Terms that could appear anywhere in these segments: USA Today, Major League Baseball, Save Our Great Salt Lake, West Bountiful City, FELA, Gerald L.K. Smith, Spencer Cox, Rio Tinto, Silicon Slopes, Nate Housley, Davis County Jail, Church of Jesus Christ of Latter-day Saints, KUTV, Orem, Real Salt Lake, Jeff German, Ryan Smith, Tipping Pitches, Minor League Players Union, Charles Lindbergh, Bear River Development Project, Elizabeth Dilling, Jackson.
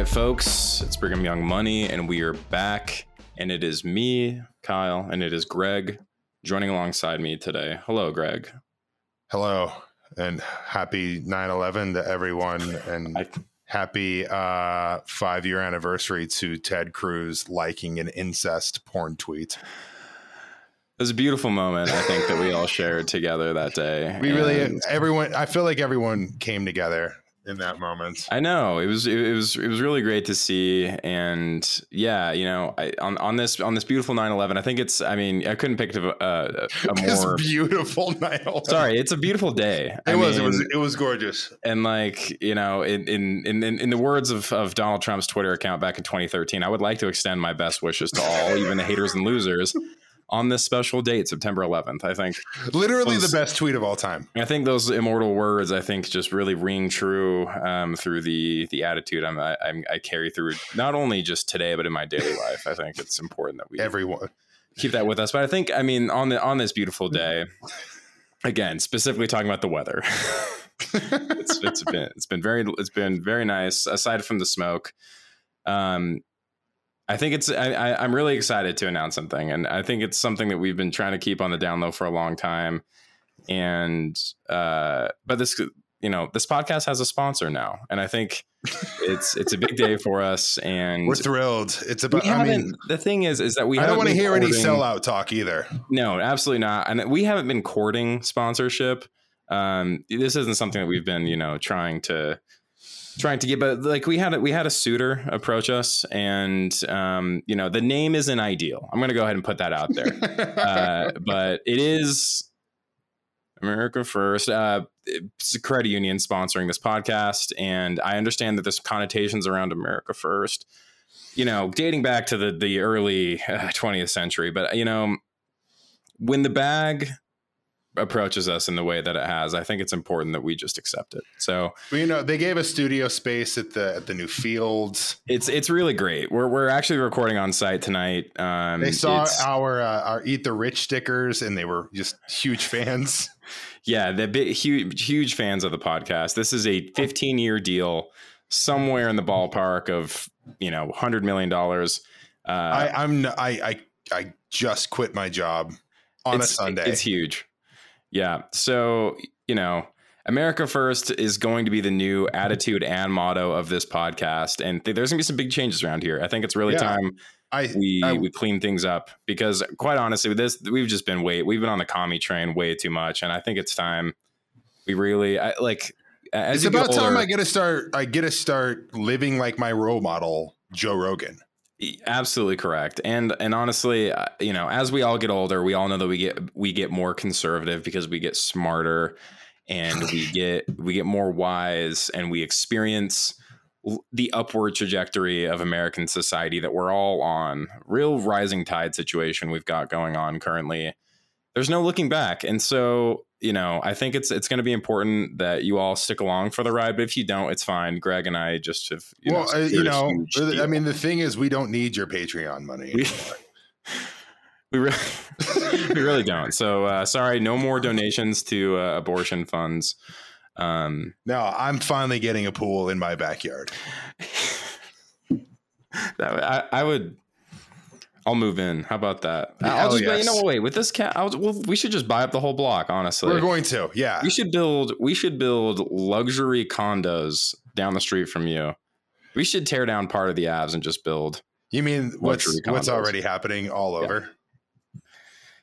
right, folks, it's Brigham Young Money, and we are back. And it is me, Kyle, and it is Greg joining alongside me today. Hello, Greg. Hello, and happy 9/11 to everyone, and happy 5-year anniversary to Ted Cruz liking an incest porn tweet. It was a beautiful moment, I think, that we all shared together that day. I feel like everyone came together in that moment. I know it was really great to see. And yeah, you know, on this beautiful 9/11, I think it's, I mean, I couldn't pick a more beautiful 9/11. Sorry. It's a beautiful day. It was gorgeous. And like, you know, in the words of Donald Trump's Twitter account back in 2013, I would like to extend my best wishes to all, even the haters and losers, on this special date, September 11th, I think. Literally the best tweet of all time. I think those immortal words, I think, just really ring true through the attitude I carry through, not only just today, but in my daily life. I think it's important that we everyone keep that with us. But I think, I mean, on this beautiful day, again, specifically talking about the weather, it's been very nice, aside from the smoke. I think I'm really excited to announce something, and I think it's something that we've been trying to keep on the down low for a long time. And, but this, you know, this podcast has a sponsor now, and I think it's a big day for us, and we're thrilled. It's about, I mean, the thing is that I don't want to hear any sellout talk either. No, absolutely not. And we haven't been courting sponsorship. This isn't something that we've been, you know, trying to get, but like we had a suitor approach us, and you know, the name isn't ideal. I'm gonna go ahead and put that out there, but it is America First Credit Union sponsoring this podcast, and I understand that there's connotations around America First, you know, dating back to the early 20th century. But you know, when the bag approaches us in the way that it has, I think it's important that we just accept it. So, well, you know, they gave us studio space at the new fields. It's really great. We're actually recording on site tonight. They saw our Eat the Rich stickers, and they were just huge fans. Yeah, they're huge fans of the podcast. This is a 15-year deal, somewhere in the ballpark of, you know, $100 million. I just quit my job on a Sunday. It's huge. Yeah. So, you know, America First is going to be the new attitude and motto of this podcast. And there's going to be some big changes around here. I think it's really time we clean things up, because quite honestly, with this, we've been on the commie train way too much. And I think it's time we really as it's about older, time I get to start living like my role model, Joe Rogan. Absolutely correct. And honestly, you know, as we all get older, we all know that we get more conservative because we get smarter, and we get more wise, and we experience the upward trajectory of American society that we're all on. Real rising tide situation we've got going on currently. There's no looking back. And so, you know, I think it's going to be important that you all stick along for the ride. But if you don't, it's fine. Greg and I just have, I mean, the thing is, we don't need your Patreon money. We really don't. So sorry, no more donations to abortion funds. No, I'm finally getting a pool in my backyard. I'll move in. How about that? With this cat, we should just buy up the whole block. Honestly, we're going to. Yeah, we should build luxury condos down the street from you. We should tear down part of the Avs and just build. You mean what's already happening all over?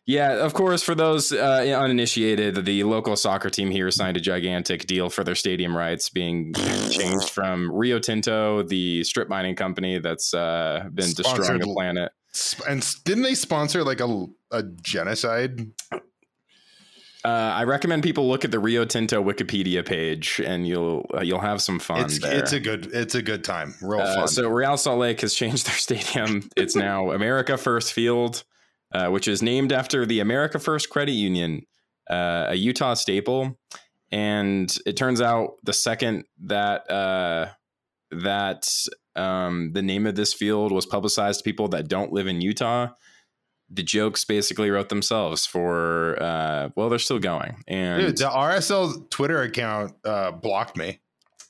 Yeah, of course. For those uninitiated, the local soccer team here signed a gigantic deal for their stadium rights, being changed from Rio Tinto, the strip mining company that's been destroying the planet. And didn't they sponsor like a genocide? I recommend people look at the Rio Tinto Wikipedia page, and you'll have some fun. It's a good time. Real fun. So Real Salt Lake has changed their stadium. It's now America First Field, which is named after the America First Credit Union, a Utah staple. And it turns out the second that the name of this field was publicized to people that don't live in Utah, the jokes basically wrote themselves for, well, they're still going. And dude, the RSL Twitter account blocked me.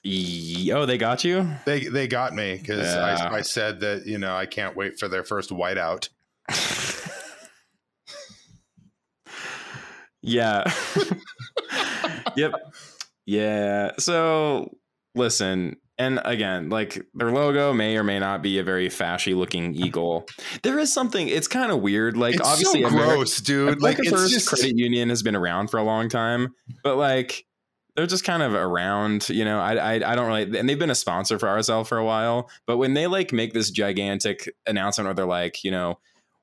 Oh, they got you? They got me because I said that, you know, I can't wait for their first whiteout. Yeah. Yep. Yeah. So listen, and again, like their logo may or may not be a very fashy looking eagle. There is something, it's kind of weird. Like it's obviously so gross, dude. Like America First Credit Union has been around for a long time, but like they're just kind of around, you know, I don't really, and they've been a sponsor for RSL for a while, but when they like make this gigantic announcement where they're like, you know,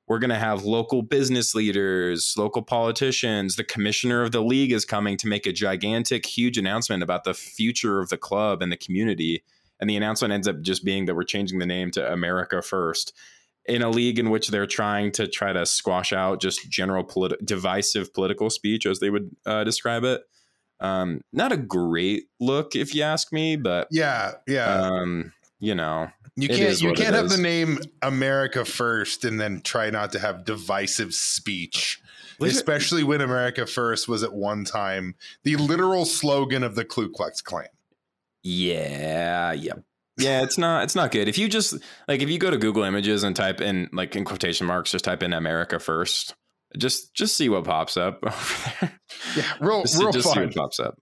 we're going to have local business leaders, local politicians. The commissioner of the league is coming to make a gigantic, huge announcement about the future of the club and the community. And the announcement ends up just being that we're changing the name to America First, in a league in which they're trying to squash out just general divisive political speech, as they would describe it. Not a great look, if you ask me, but yeah. You know, you can't have the name America First and then try not to have divisive speech, especially when America First was at one time the literal slogan of the Ku Klux Klan. Yeah. Yep. Yeah. It's not good. If you just like, if you go to Google Images and type in like in quotation marks, just type in America First, just see what pops up over there. Yeah. Real fun. See what pops up.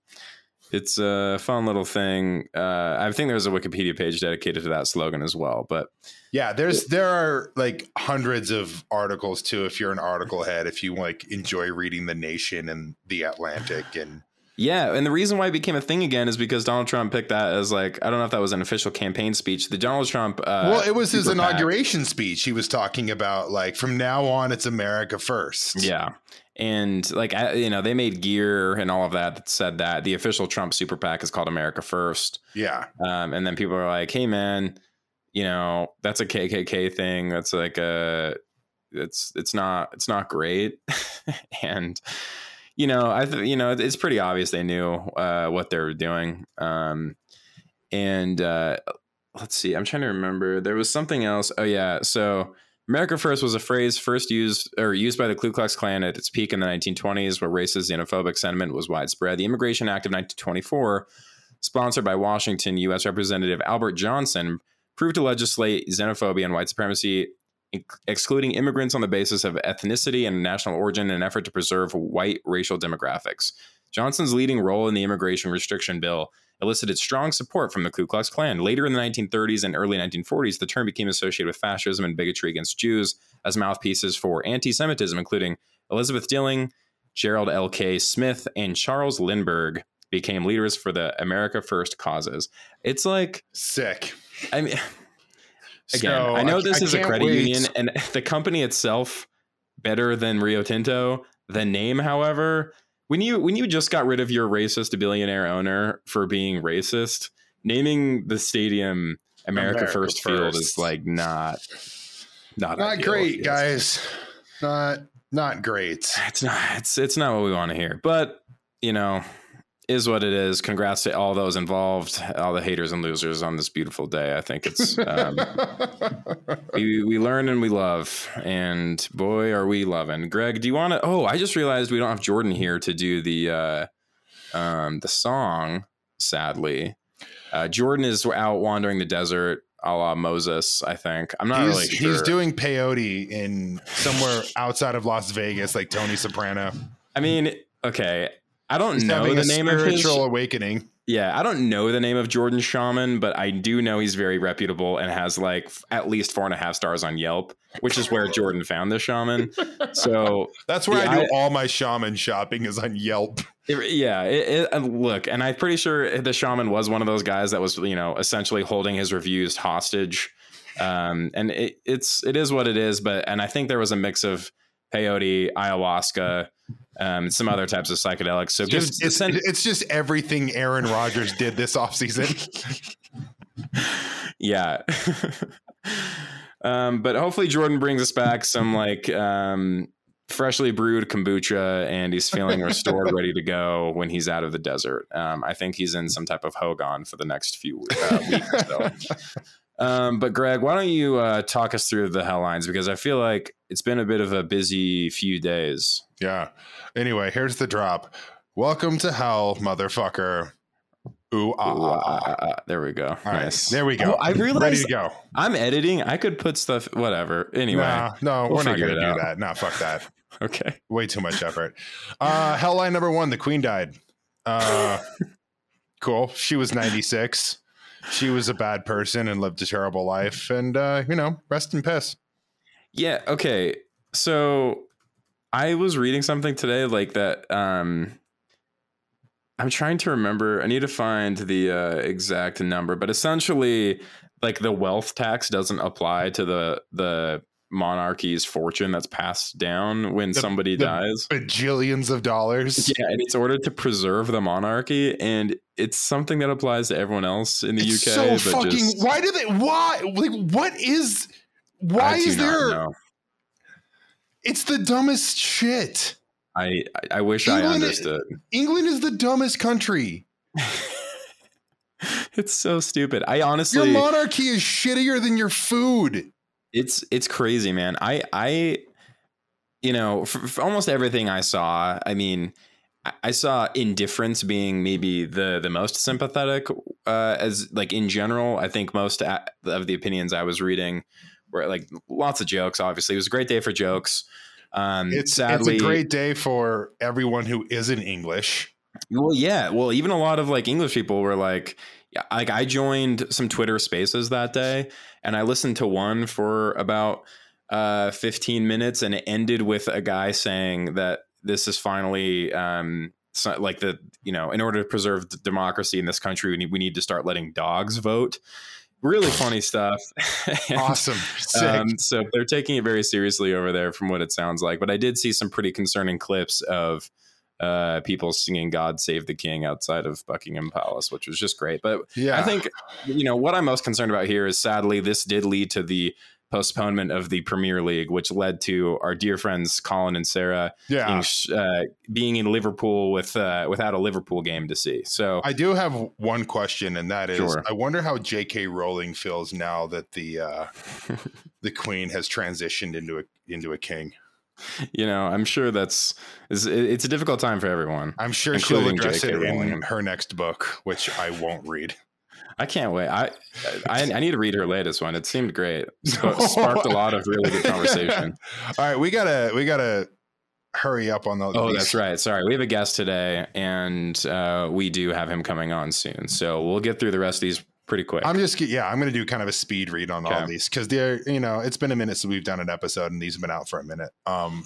It's a fun little thing. I think there's a Wikipedia page dedicated to that slogan as well. But yeah, there are like hundreds of articles too. If you're an article head, if you like enjoy reading The Nation and The Atlantic and. Yeah. And the reason why it became a thing again is because Donald Trump picked that as like, I don't know if that was an official campaign speech. The Donald Trump. Well, it was his inauguration speech. He was talking about like from now on, it's America First. Yeah. And like, you know, they made gear and all of that said that the official Trump super PAC is called America First. Yeah. And then people are like, hey, man, you know, that's a KKK thing. That's like it's not great. And, you know, it's pretty obvious they knew what they were doing. Let's see. I'm trying to remember. There was something else. Oh, yeah. So America First was a phrase first used by the Ku Klux Klan at its peak in the 1920s, where racist, xenophobic sentiment was widespread. The Immigration Act of 1924, sponsored by Washington U.S. Representative Albert Johnson, proved to legislate xenophobia and white supremacy, excluding immigrants on the basis of ethnicity and national origin in an effort to preserve white racial demographics. Johnson's leading role in the immigration restriction bill elicited strong support from the Ku Klux Klan. Later in the 1930s and early 1940s, the term became associated with fascism and bigotry against Jews as mouthpieces for anti-Semitism, including Elizabeth Dilling, Gerald L.K. Smith, and Charles Lindbergh became leaders for the America First causes. It's like... sick. I mean... Again, so, I know this is a credit union and the company itself better than Rio Tinto. The name, however, when you just got rid of your racist billionaire owner for being racist, naming the stadium America First Field is like not great, guys. Not great. It's not what we want to hear, but you know, is what it is. Congrats to all those involved, all the haters and losers on this beautiful day. I think it's we learn and we love, and boy are we loving. Greg, do you want to? Oh, I just realized we don't have Jordan here to do the song. Sadly, Jordan is out wandering the desert, a la Moses. I think he's really sure. He's doing peyote in somewhere outside of Las Vegas, like Tony Soprano. I mean, okay. I don't know the name of his spiritual awakening. Yeah, I don't know the name of Jordan Shaman, but I do know he's very reputable and has like at least 4.5 stars on Yelp, which is where Jordan found the shaman. So that's where I do all my shaman shopping is on Yelp. Look, and I'm pretty sure the shaman was one of those guys that was, you know, essentially holding his reviews hostage. And it is what it is. But I think there was a mix of peyote, ayahuasca, some other types of psychedelics. So it's just everything Aaron Rodgers did this offseason. Yeah. But hopefully Jordan brings us back some like freshly brewed kombucha, and he's feeling restored, ready to go when he's out of the desert. I think he's in some type of Hogan for the next few weeks. So. But Greg, why don't you talk us through the headlines? Because I feel like it's been a bit of a busy few days. Yeah. Anyway, here's the drop. Welcome to hell, motherfucker. Ooh, ah, ooh, ah, ah, ah, ah. There we go. All nice. Right. There we go. Oh, I realized ready to go. I'm editing. I could put stuff, whatever. Anyway. No, we're not going to do that. No, fuck that. Okay. Way too much effort. Hell line number one, the queen died. Cool. She was 96. She was a bad person and lived a terrible life. And, rest in peace. Yeah. Okay. So I was reading something today like that. I'm trying to remember. I need to find the exact number, but essentially, like, the wealth tax doesn't apply to the monarchy's fortune that's passed down when somebody dies. Bajillions of dollars. Yeah, and it's ordered to preserve the monarchy, and it's something that applies to everyone else in the UK. So but fucking. Why is there? It's the dumbest shit. I wish England, I understood. England is the dumbest country. It's so stupid. I honestly, your monarchy is shittier than your food. It's crazy, man. For almost everything I saw, I mean, I saw indifference being maybe the most sympathetic, as like in general. I think most of the opinions I was reading were like lots of jokes. Obviously, it was a great day for jokes. It's a great day for everyone who isn't English. Well, yeah. Well, even a lot of like English people were like I joined some Twitter spaces that day and I listened to one for about 15 minutes and it ended with a guy saying that this is finally in order to preserve democracy in this country, we need to start letting dogs vote. Really funny stuff. Awesome. Sick. So they're taking it very seriously over there from what it sounds like. But I did see some pretty concerning clips of people singing God Save the King outside of Buckingham Palace, which was just great. But yeah. I think, what I'm most concerned about here is, sadly, this did lead to the postponement of the Premier League, which led to our dear friends Colin and Sarah being in Liverpool without a Liverpool game to see. So I do have one question, and that is, sure. I wonder how J.K. Rowling feels now that the the Queen has transitioned into a king. I'm sure it's a difficult time for everyone. I'm sure she'll address it in her next book, which I won't read. I can't wait. I need to read her latest one. It seemed great. So it sparked a lot of really good conversation. All right, we gotta hurry up on those. Oh, that's right. Sorry, we have a guest today, and we do have him coming on soon. So we'll get through the rest of these pretty quick. I'm gonna do kind of a speed read on all these because they're it's been a minute since we've done an episode, and these have been out for a minute.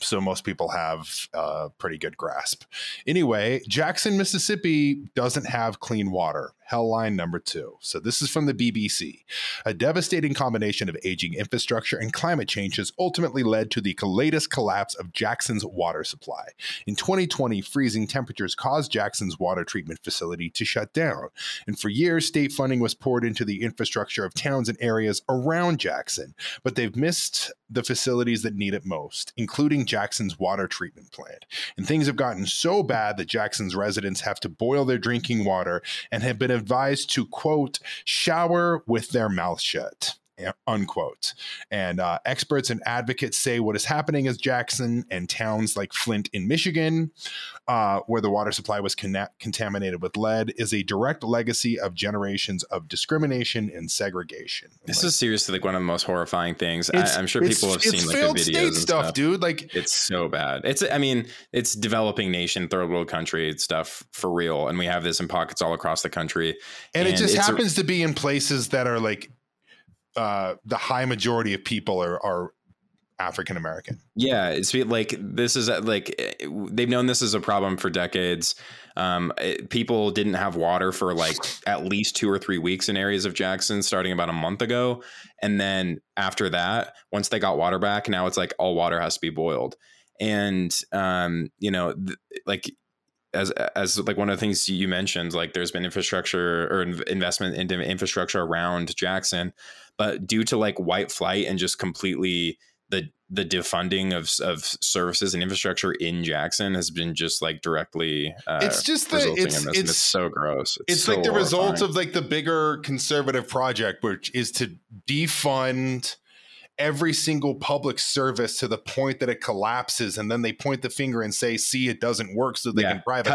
So most people have a pretty good grasp. Anyway, Jackson, Mississippi doesn't have clean water. Hellline number two. So this is from the BBC. A devastating combination of aging infrastructure and climate change has ultimately led to the latest collapse of Jackson's water supply. In 2020, freezing temperatures caused Jackson's water treatment facility to shut down. And for years, state funding was poured into the infrastructure of towns and areas around Jackson, but they've missed the facilities that need it most, including Jackson's water treatment plant. And things have gotten so bad that Jackson's residents have to boil their drinking water and have been advised to, quote, shower with their mouth shut, unquote. And experts and advocates say what is happening is Jackson and towns like Flint in Michigan, where the water supply was contaminated with lead, is a direct legacy of generations of discrimination and segregation. This is seriously like one of the most horrifying things. I'm sure people have seen like the videos and stuff, dude. Like, it's so bad. It's developing nation, third world country stuff for real. And we have this in pockets all across the country. And it just happens to be in places that are like, the high majority of people are African American. Yeah, it's like this is like they've known this is a problem for decades. People didn't have water for like at least 2 or 3 weeks in areas of Jackson starting about a month ago, and then after that, once they got water back, now it's like all water has to be boiled. And As like one of the things you mentioned, like there's been infrastructure or investment into infrastructure around Jackson, but due to like white flight and just completely the defunding of services and infrastructure in Jackson has been just like directly. It's so gross. It's so like the result of like the bigger conservative project, which is to defund every single public service to the point that it collapses, and then they point the finger and say, see, it doesn't work, so they can privatize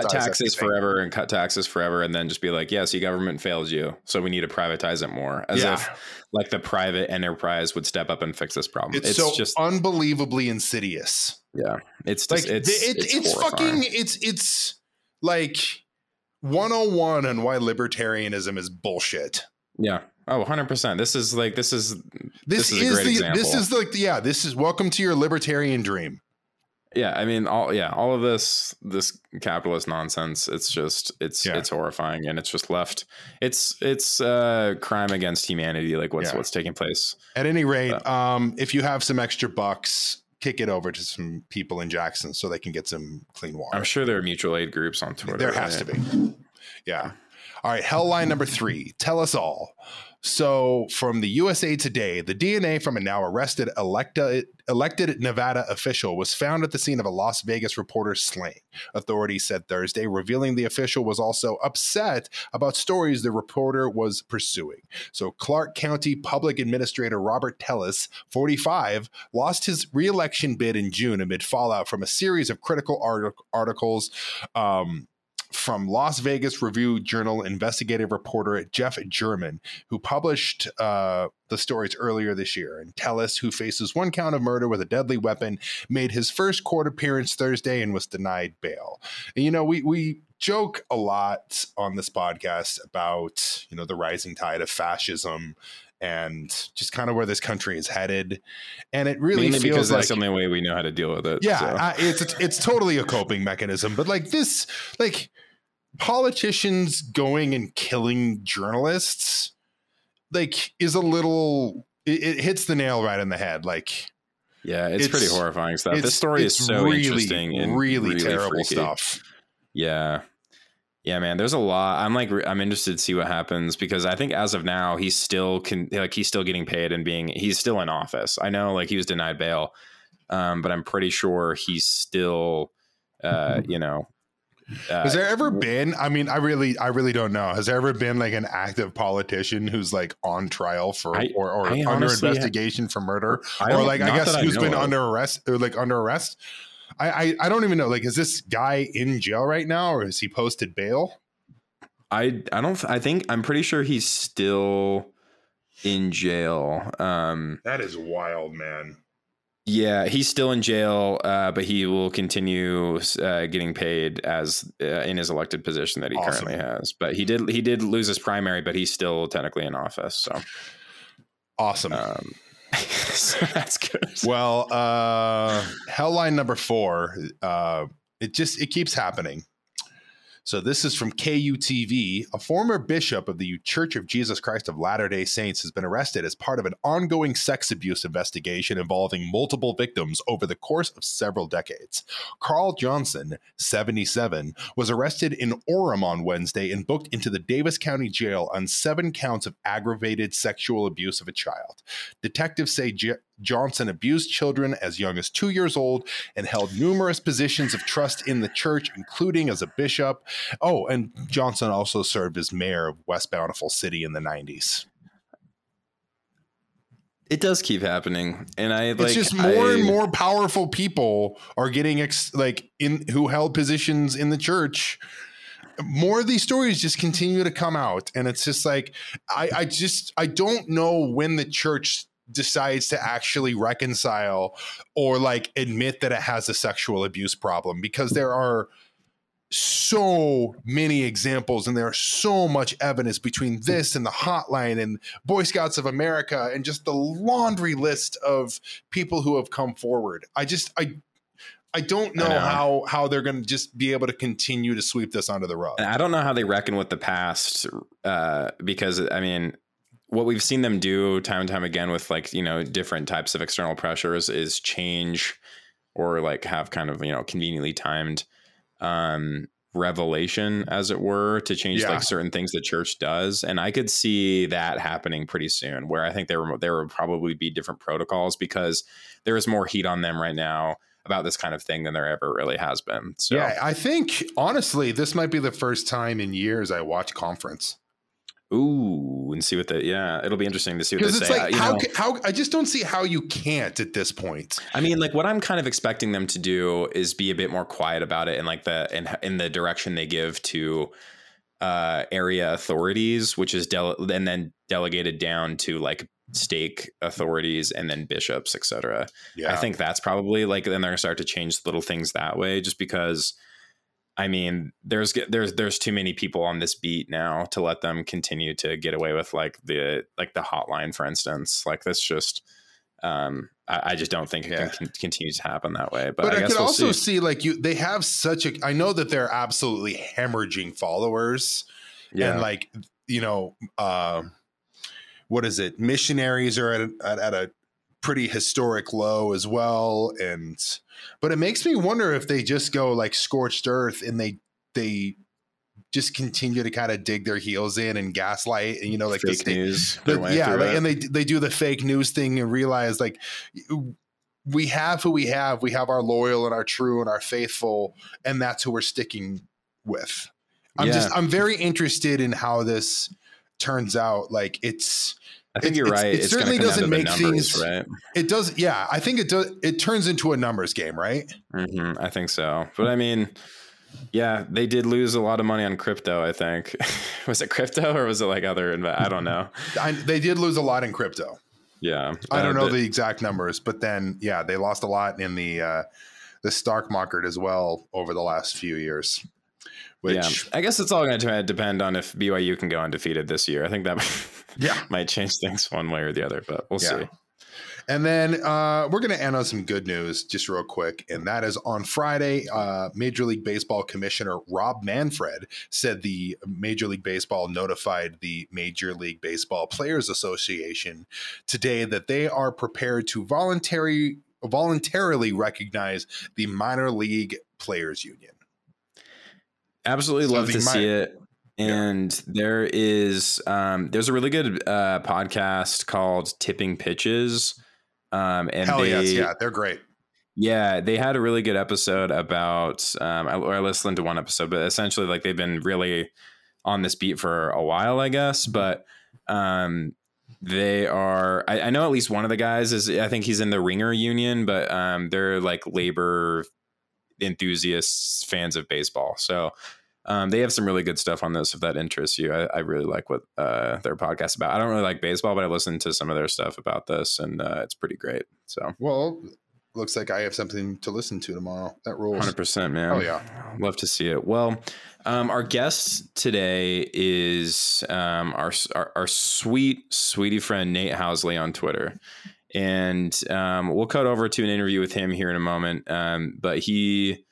cut taxes forever and then just be like, yes, your government fails you, so we need to privatize it more, as if like the private enterprise would step up and fix this problem. It's so just unbelievably insidious. Yeah, it's just, like it's fucking it's like 101 on why libertarianism is bullshit. Yeah. Oh, 100%. This is a great example. This is welcome to your libertarian dream. Yeah. I mean, all of this capitalist nonsense. It's just, it's horrifying, and it's just left. It's crime against humanity. Like what's taking place. At any rate, if you have some extra bucks, kick it over to some people in Jackson so they can get some clean water. I'm sure there are mutual aid groups on Twitter. There has to be. Yeah. All right. Hell line number 3. Tell us all. So from the USA Today, the DNA from a now arrested elected Nevada official was found at the scene of a Las Vegas reporter's slaying, authorities said Thursday, revealing the official was also upset about stories the reporter was pursuing. So Clark County Public Administrator Robert Tellis, 45, lost his reelection bid in June amid fallout from a series of critical articles from Las Vegas Review Journal investigative reporter Jeff German, who published the stories earlier this year. And Tellis, who faces one count of murder with a deadly weapon, made his first court appearance Thursday and was denied bail. And, you know, we joke a lot on this podcast about, you know, the rising tide of fascism and just kind of where this country is headed, and it really feels because that's like the only way we know how to deal with it. Yeah, so. It's totally a coping mechanism. But like this, like politicians going and killing journalists, like is a little. It hits the nail right in the head. Like, yeah, it's pretty horrifying stuff. This story is so really interesting and really terrible freaky stuff. Yeah. Yeah, man, there's a lot. I'm interested to see what happens, because I think as of now, he's still getting paid and he's still in office. I know, like, he was denied bail, but I'm pretty sure he's still, you know. Has there ever been? I mean, I really don't know. Has there ever been like an active politician who's like on trial for or under investigation for murder, or like I guess who's been under arrest or like under arrest? I don't even know. Like, is this guy in jail right now, or is he posted bail? I'm pretty sure he's still in jail. That is wild, man. Yeah, he's still in jail, but he will continue getting paid as in his elected position that he currently has. But he did lose his primary, but he's still technically in office. So awesome. So that's good. Well, hellline number 4, it keeps happening. So this is from KUTV. A former bishop of the Church of Jesus Christ of Latter-day Saints has been arrested as part of an ongoing sex abuse investigation involving multiple victims over the course of several decades. Carl Johnson, 77, was arrested in Orem on Wednesday and booked into the Davis County Jail on 7 counts of aggravated sexual abuse of a child. Detectives say Johnson abused children as young as 2 years old and held numerous positions of trust in the church, including as a bishop. Oh, and Johnson also served as mayor of West Bountiful City in the 90s. It does keep happening. And it's just more and more powerful people are getting who held positions in the church. More of these stories just continue to come out. And it's just like, I don't know when the church decides to actually reconcile or like admit that it has a sexual abuse problem, because there are so many examples and there's so much evidence between this and the hotline and Boy Scouts of America and just the laundry list of people who have come forward. I don't know how they're going to just be able to continue to sweep this under the rug. And I don't know how they reckon with the past, because I mean, what we've seen them do time and time again with, like, you know, different types of external pressures is change or like have kind of, you know, conveniently timed revelation, as it were, to change like certain things the church does. And I could see that happening pretty soon, where I think there will probably be different protocols, because there is more heat on them right now about this kind of thing than there ever really has been. So yeah, I think honestly, this might be the first time in years I watch conference. Ooh, and see what they, yeah, it'll be interesting to see what they say. Because it's like, how I just don't see how you can't at this point. I mean, like, what I'm kind of expecting them to do is be a bit more quiet about it, and like in the direction they give to area authorities, which is and then delegated down to like stake authorities and then bishops, etc. Yeah, I think that's probably like, then they're gonna start to change little things that way, just because. I mean, there's too many people on this beat now to let them continue to get away with like the hotline, for instance. Like, that's just I just don't think it can continue to happen that way. But I guess could also see like they have such a, I know that they're absolutely hemorrhaging followers, and like, you know, what is it? Missionaries are at a pretty historic low as well, but it makes me wonder if they just go like scorched earth and they just continue to kind of dig their heels in and gaslight, and you know, like they do the fake news thing and realize like we have who we have our loyal and our true and our faithful, and that's who we're sticking with. I'm very interested in how this turns out. Like I think you're right. It certainly doesn't make things right. It does. Yeah. I think it does. It turns into a numbers game, right? Mm-hmm, I think so. But I mean, yeah, they did lose a lot of money on crypto, I think. Was it crypto or was it like other? I don't know. They did lose a lot in crypto. Yeah. I don't know the exact numbers, but then, yeah, they lost a lot in the stock market as well over the last few years. I guess it's all going to depend on if BYU can go undefeated this year. I think that might change things one way or the other, but we'll see. And then we're going to end on some good news just real quick. And that is on Friday, Major League Baseball Commissioner Rob Manfred said the Major League Baseball notified the Major League Baseball Players Association today that they are prepared to voluntarily recognize the Minor League Players Union. Absolutely love to see it. And there is there's a really good podcast called Tipping Pitches. And they're great. Yeah, they had a really good episode about I listened to one episode, but essentially like they've been really on this beat for a while, I guess. But they are I know at least one of the guys is, I think he's in the Ringer Union, but they're like labor enthusiasts, fans of baseball. So they have some really good stuff on this if that interests you. I really like what their podcast about. I don't really like baseball, but I listened to some of their stuff about this, and it's pretty great. So, well, looks like I have something to listen to tomorrow. That rules. 100%, man. Oh yeah, love to see it. Well, our guest today is our sweetie friend Nate Housley on Twitter. And we'll cut over to an interview with him here in a moment. But he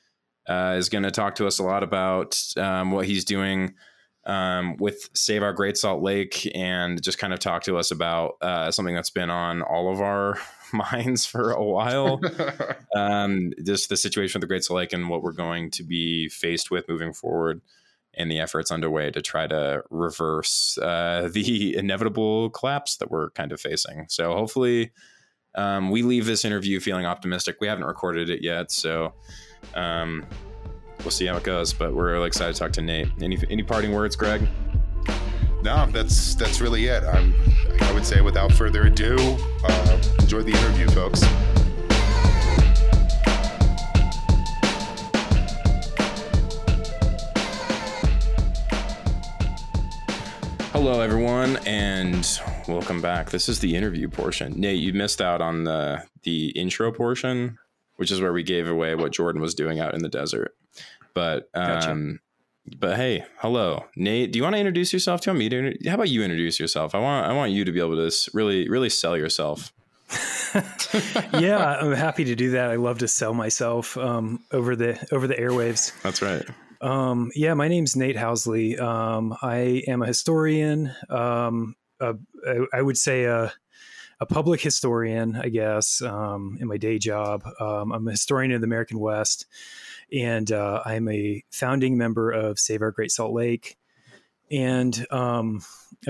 is going to talk to us a lot about what he's doing with Save Our Great Salt Lake, and just kind of talk to us about something that's been on all of our minds for a while. Just the situation with the Great Salt Lake and what we're going to be faced with moving forward, and the efforts underway to try to reverse the inevitable collapse that we're kind of facing. So hopefully we leave this interview feeling optimistic. We haven't recorded it yet, so we'll see how it goes. But we're really excited to talk to Nate. Any parting words, Greg? No, that's really it. I would say without further ado, enjoy the interview, folks. Hello, everyone, and welcome back. This is the interview portion. Nate, you missed out on the intro portion, which is where we gave away what Jordan was doing out in the desert. But but hey, hello, Nate. Do you want to introduce yourself? Do you want me to? How about you introduce yourself? I want you to be able to really, really sell yourself. Yeah, I'm happy to do that. I love to sell myself over the airwaves. That's right. My name's Nate Housley. I am a historian. I would say a public historian, I guess, in my day job. I'm a historian of the American West, and I'm a founding member of Save Our Great Salt Lake. And I'm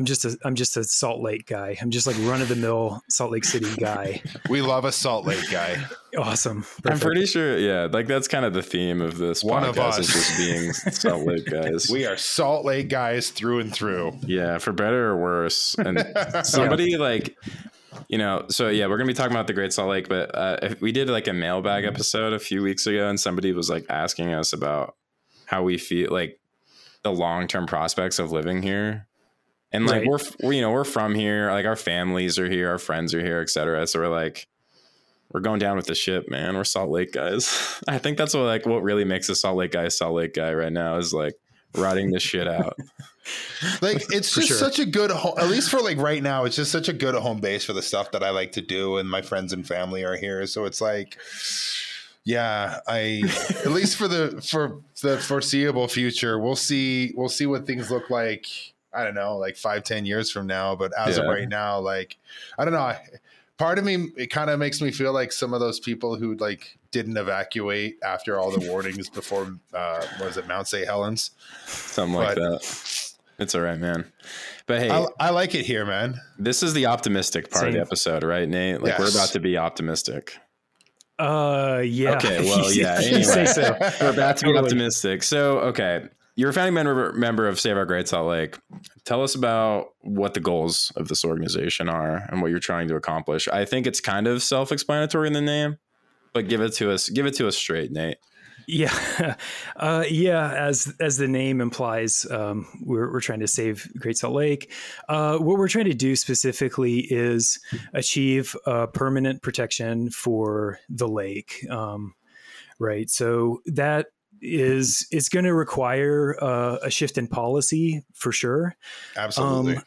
just a Salt Lake guy. I'm just like run of the mill Salt Lake City guy. We love a Salt Lake guy. Awesome. Perfect. I'm pretty sure. Yeah. Like that's kind of the theme of this one podcast, of us is just being Salt Lake guys. We are Salt Lake guys through and through. Yeah. For better or worse. And somebody we're going to be talking about the Great Salt Lake, but we did like a mailbag episode a few weeks ago, and somebody was like asking us about how we feel like the long-term prospects of living here. And like, we're from here, like our families are here, our friends are here, et cetera. So we're like, we're going down with the ship, man. We're Salt Lake guys. I think that's what really makes a Salt Lake guy right now is like rotting this shit out. Like, it's just such a good home, at least for like right now, it's just such a good home base for the stuff that I like to do. And my friends and family are here. So it's like, yeah, at least for the foreseeable future, we'll see what things look like. I don't know, like 5-10 years from now. But as of right now, like, I don't know. Part of me, it kind of makes me feel like some of those people who like didn't evacuate after all the warnings before, was it Mount St. Helens? Something like that. It's all right, man. But hey, I like it here, man. This is the optimistic part of the episode, right, Nate? Like we're about to be optimistic. Anyway, so we're about to be optimistic. So okay, you're a founding member of Save Our Great Salt Lake. Tell us about what the goals of this organization are and what you're trying to accomplish. I think it's kind of self-explanatory in the name, but give it to us straight, Nate. As the name implies, we're trying to save Great Salt Lake. What we're trying to do specifically is achieve permanent protection for the lake. So that is, it's going to require a shift in policy for sure. Absolutely.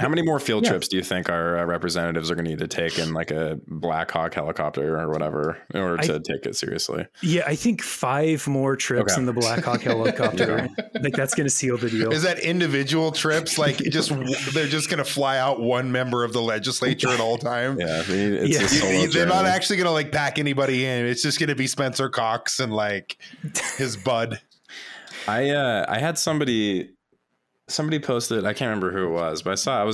How many more field trips do you think our representatives are going to need to take in like a Black Hawk helicopter or whatever in order to take it seriously? Yeah, I think 5 more trips in the Black Hawk helicopter. Like that's going to seal the deal. Is that individual trips? Like they're just going to fly out one member of the legislature at all time? Yeah, I mean, they're not actually going to like pack anybody in. It's just going to be Spencer Cox and like his bud. I had somebody posted, I can't remember who it was, but I saw on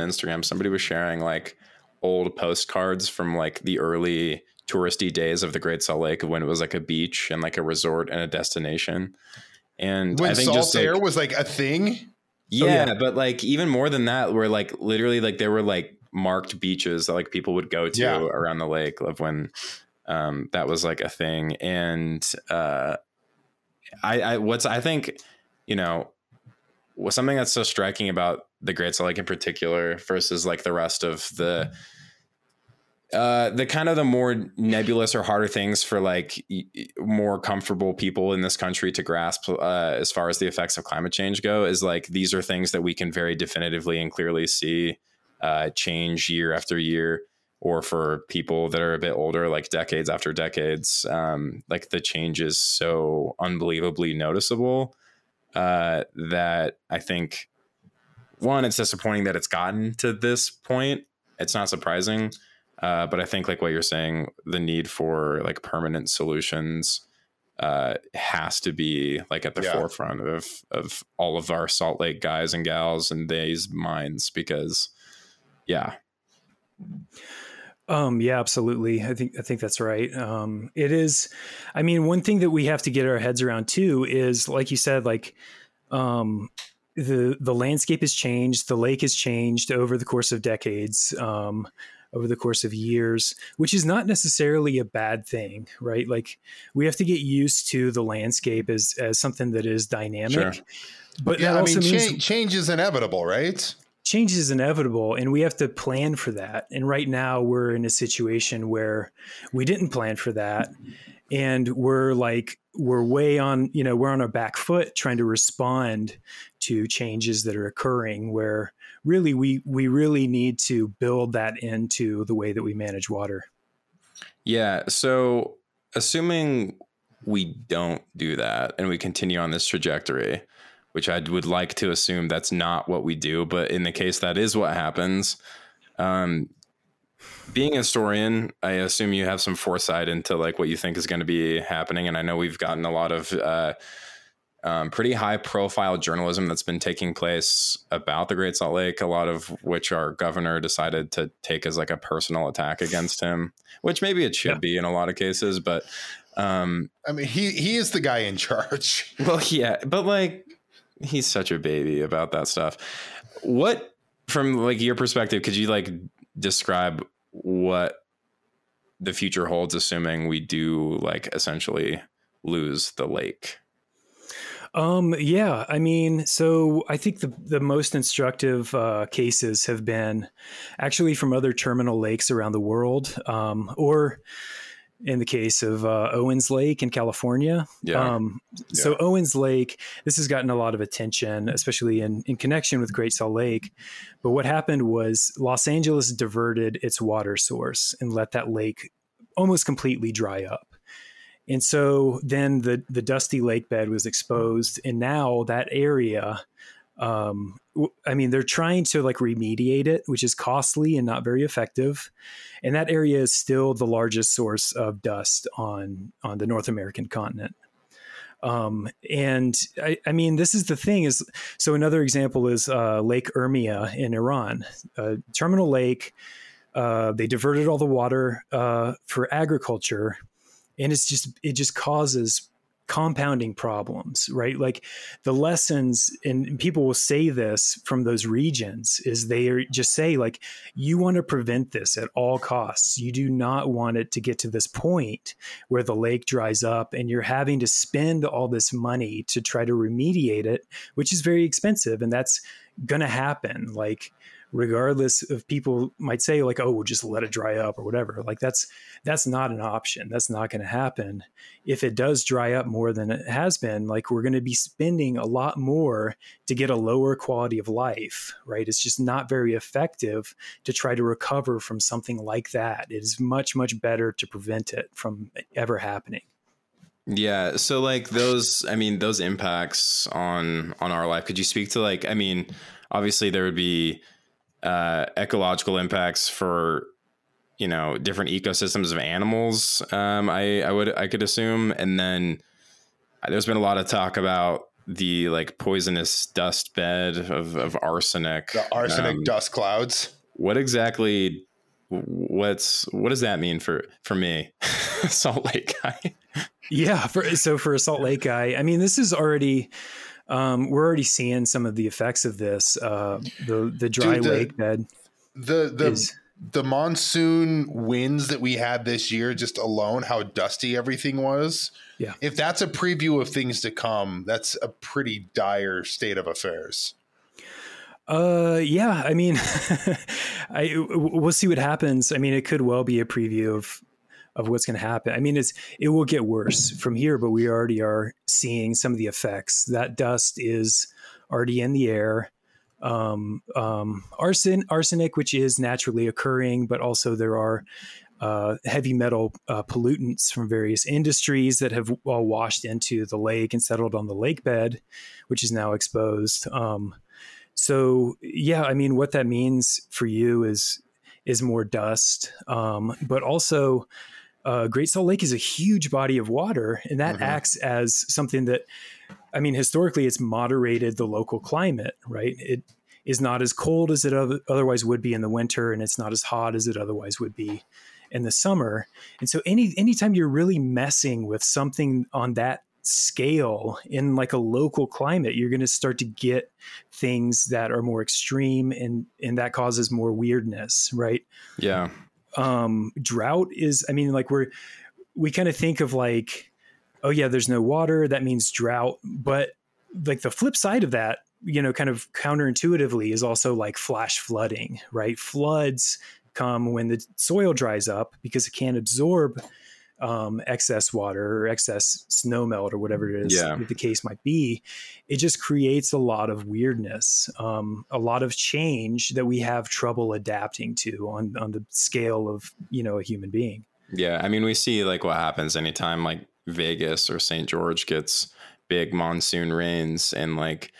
Instagram, somebody was sharing like old postcards from like the early touristy days of the Great Salt Lake when it was like a beach and like a resort and a destination. And when I think salt air was like a thing. Yeah, oh, yeah. But like even more than that, where like literally like there were like marked beaches that like people would go to around the lake of when that was like a thing. And something that's so striking about the Great Salt Lake in particular versus like the rest of the kind of the more nebulous or harder things for like more comfortable people in this country to grasp as far as the effects of climate change go is like, these are things that we can very definitively and clearly see change year after year, or for people that are a bit older, like decades after decades, like the change is so unbelievably noticeable. That I think, one, it's disappointing that it's gotten to this point. It's not surprising. But I think like what you're saying, the need for like permanent solutions has to be like at the forefront of all of our Salt Lake guys and gals and they's minds, because absolutely. I think that's right. It is. I mean, one thing that we have to get our heads around too is, like you said, like the landscape has changed, the lake has changed over the course of decades, over the course of years, which is not necessarily a bad thing, right? Like we have to get used to the landscape as something that is dynamic. Sure. But yeah, I mean, change is inevitable, right? Change is inevitable, and we have to plan for that. And right now we're in a situation where we didn't plan for that. And we're way on, we're on our back foot trying to respond to changes that are occurring, where really we really need to build that into the way that we manage water. Yeah. So assuming we don't do that and we continue on this trajectory, which I would like to assume that's not what we do, but in the case that is what happens, being a historian, I assume you have some foresight into like what you think is going to be happening. And I know we've gotten a lot of pretty high profile journalism that's been taking place about the Great Salt Lake, a lot of which our governor decided to take as like a personal attack against him, which maybe it should be in a lot of cases. But I mean, he is the guy in charge. Well, yeah, but like he's such a baby about that stuff. What, from like your perspective, could you like describe what the future holds, assuming we do like essentially lose the lake? Yeah, I mean, so I think the most instructive cases have been actually from other terminal lakes around the world, or in the case of Owens Lake in California. So Owens Lake, this has gotten a lot of attention, especially in connection with Great Salt Lake. But what happened was Los Angeles diverted its water source and let that lake almost completely dry up. And so then the dusty lake bed was exposed. And now that area, I mean, they're trying to like remediate it, which is costly and not very effective. And that area is still the largest source of dust on the North American continent. And I mean, this is the thing is, so another example is Lake Urmia in Iran, a terminal lake. They diverted all the water for agriculture. And it's just, it just causes compounding problems, right? Like the lessons, and people will say this from those regions, is they are just say like, you want to prevent this at all costs. You do not want it to get to this point where the lake dries up and you're having to spend all this money to try to remediate it, which is very expensive. And that's going to happen. Like, regardless of people might say like, oh, we'll just let it dry up or whatever. Like that's not an option. That's not going to happen. If it does dry up more than it has been, like we're going to be spending a lot more to get a lower quality of life, right? It's just not very effective to try to recover from something like that. It is much, much better to prevent it from ever happening. Yeah. So like those, I mean, those impacts on our life, could you speak to like, I mean, obviously there would be, ecological impacts for, you know, different ecosystems of animals. I could assume. And then there's been a lot of talk about the like poisonous dust bed of arsenic, the arsenic dust clouds. What does that mean for me? Salt Lake guy. Yeah. For a Salt Lake guy, I mean, this is already, we're already seeing some of the effects of this. The dry lake bed. The monsoon winds that we had this year, just alone, how dusty everything was. Yeah. If that's a preview of things to come, that's a pretty dire state of affairs. Yeah. I mean, we'll see what happens. I mean, it could well be a preview of what's going to happen. I mean, it will get worse from here, but we already are seeing some of the effects. That dust is already in the air. Arsenic, which is naturally occurring, but also there are heavy metal pollutants from various industries that have all washed into the lake and settled on the lake bed, which is now exposed. So yeah, I mean, what that means for you is more dust. But also, Great Salt Lake is a huge body of water, and that acts as something that, I mean, historically it's moderated the local climate, right? It is not as cold as it otherwise would be in the winter, and it's not as hot as it otherwise would be in the summer. And so anytime you're really messing with something on that scale in like a local climate, you're going to start to get things that are more extreme, and that causes more weirdness, right? Yeah. Drought is, I mean, like we kind of think of like, oh yeah, there's no water, that means drought. But like the flip side of that, you know, kind of counterintuitively, is also like flash flooding, right? Floods come when the soil dries up because it can't absorb excess water or excess snow melt or whatever it is, the case might be. It just creates a lot of weirdness, a lot of change that we have trouble adapting to on the scale of, you know, a human being. Yeah. I mean, we see like what happens anytime like Vegas or St. George gets big monsoon rains, and like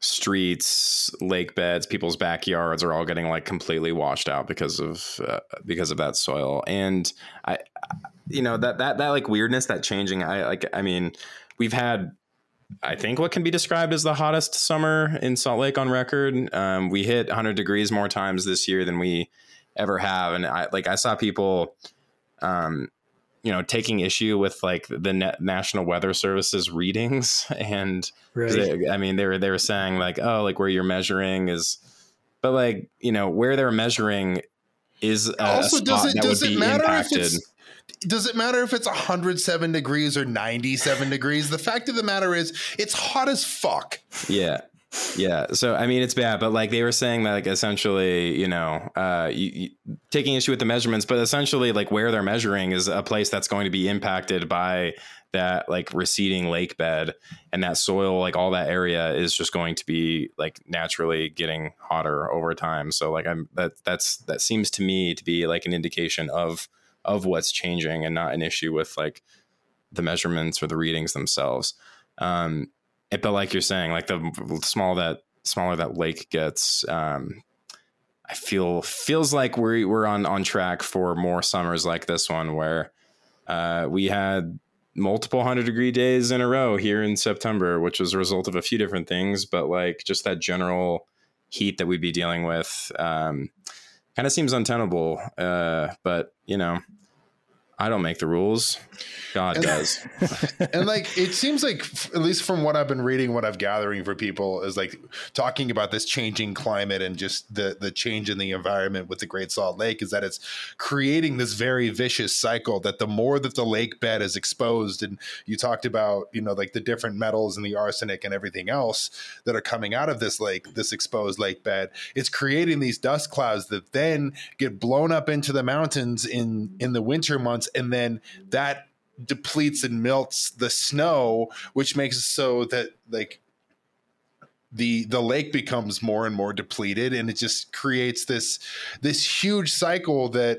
streets, lake beds, people's backyards are all getting like completely washed out because of that soil. And I, you know, that like weirdness, that changing, I mean, we've had I think what can be described as the hottest summer in Salt Lake on record. We hit 100 degrees more times this year than we ever have. And I saw people, taking issue with like the National Weather Service's readings. And right. They were saying like, oh, like where you're measuring is, but like, where they're measuring is also a spot does it matter impacted. Does it matter if it's 107 degrees or 97 degrees? The fact of the matter is it's hot as fuck. Yeah. So, it's bad, but like they were saying that like essentially, you taking issue with the measurements, but essentially like where they're measuring is a place that's going to be impacted by that like receding lake bed, and that soil, like all that area is just going to be like naturally getting hotter over time. So like that seems to me to be like an indication of what's changing and not an issue with like the measurements or the readings themselves. But like you're saying, like the smaller that lake gets, I feels like we're on track for more summers like this one, where we had multiple 100-degree days in a row here in September, which was a result of a few different things, but like just that general heat that we'd be dealing with, kind of seems untenable. But I don't make the rules. God does. And like, it seems like, at least from what I've been reading, what I've gathering for people is like talking about this changing climate and just the change in the environment with the Great Salt Lake is that it's creating this very vicious cycle that the more that the lake bed is exposed, and you talked about, like the different metals and the arsenic and everything else that are coming out of this lake, this exposed lake bed, it's creating these dust clouds that then get blown up into the mountains in the winter months. And then that depletes and melts the snow, which makes it so that like the lake becomes more and more depleted. And it just creates this huge cycle that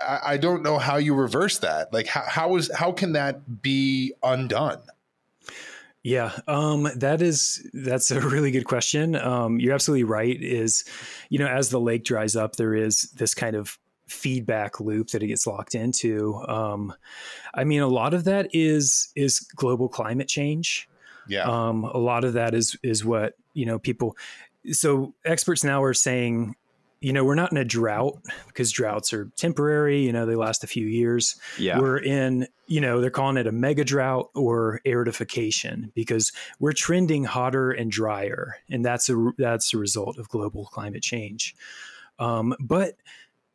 I don't know how you reverse that. Like how can that be undone? Yeah, that's a really good question. You're absolutely right is, as the lake dries up, there is this kind of feedback loop that it gets locked into. A lot of that is global climate change. Yeah. A lot of that is what, people, so experts now are saying, we're not in a drought because droughts are temporary, they last a few years. Yeah. We're in, they're calling it a mega drought or aridification because we're trending hotter and drier. And that's a result of global climate change. But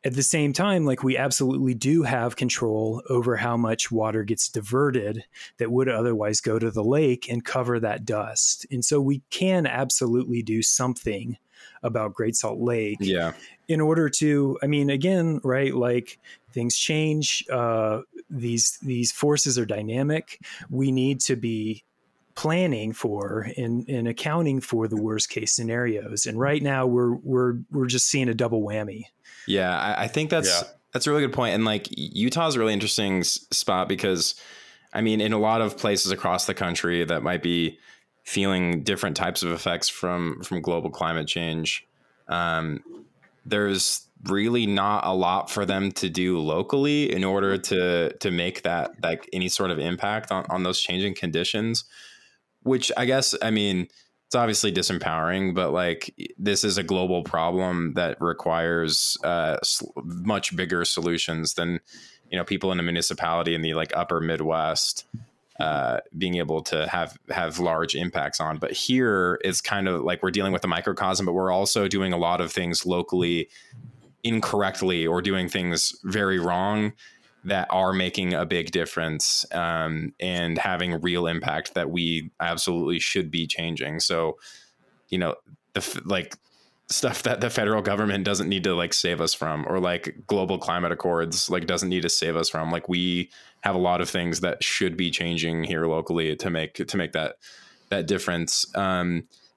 at the same time, like we absolutely do have control over how much water gets diverted that would otherwise go to the lake and cover that dust. And so we can absolutely do something about Great Salt Lake. Yeah. In order to, again, right, like things change. These forces are dynamic. We need to be planning for and accounting for the worst case scenarios. And right now we're just seeing a double whammy. Yeah. I think that's a really good point. And like Utah's a really interesting spot because in a lot of places across the country that might be feeling different types of effects from global climate change, there's really not a lot for them to do locally in order to make that like any sort of impact on those changing conditions, which I guess, it's obviously disempowering, but like this is a global problem that requires much bigger solutions than, people in a municipality in the like upper Midwest being able to have large impacts on. But here it's kind of like we're dealing with a microcosm, but we're also doing a lot of things locally incorrectly or doing things very wrong that are making a big difference and having real impact that we absolutely should be changing. So, stuff that the federal government doesn't need to like save us from, or like global climate accords, like doesn't need to save us from. Like we have a lot of things that should be changing here locally to make that difference.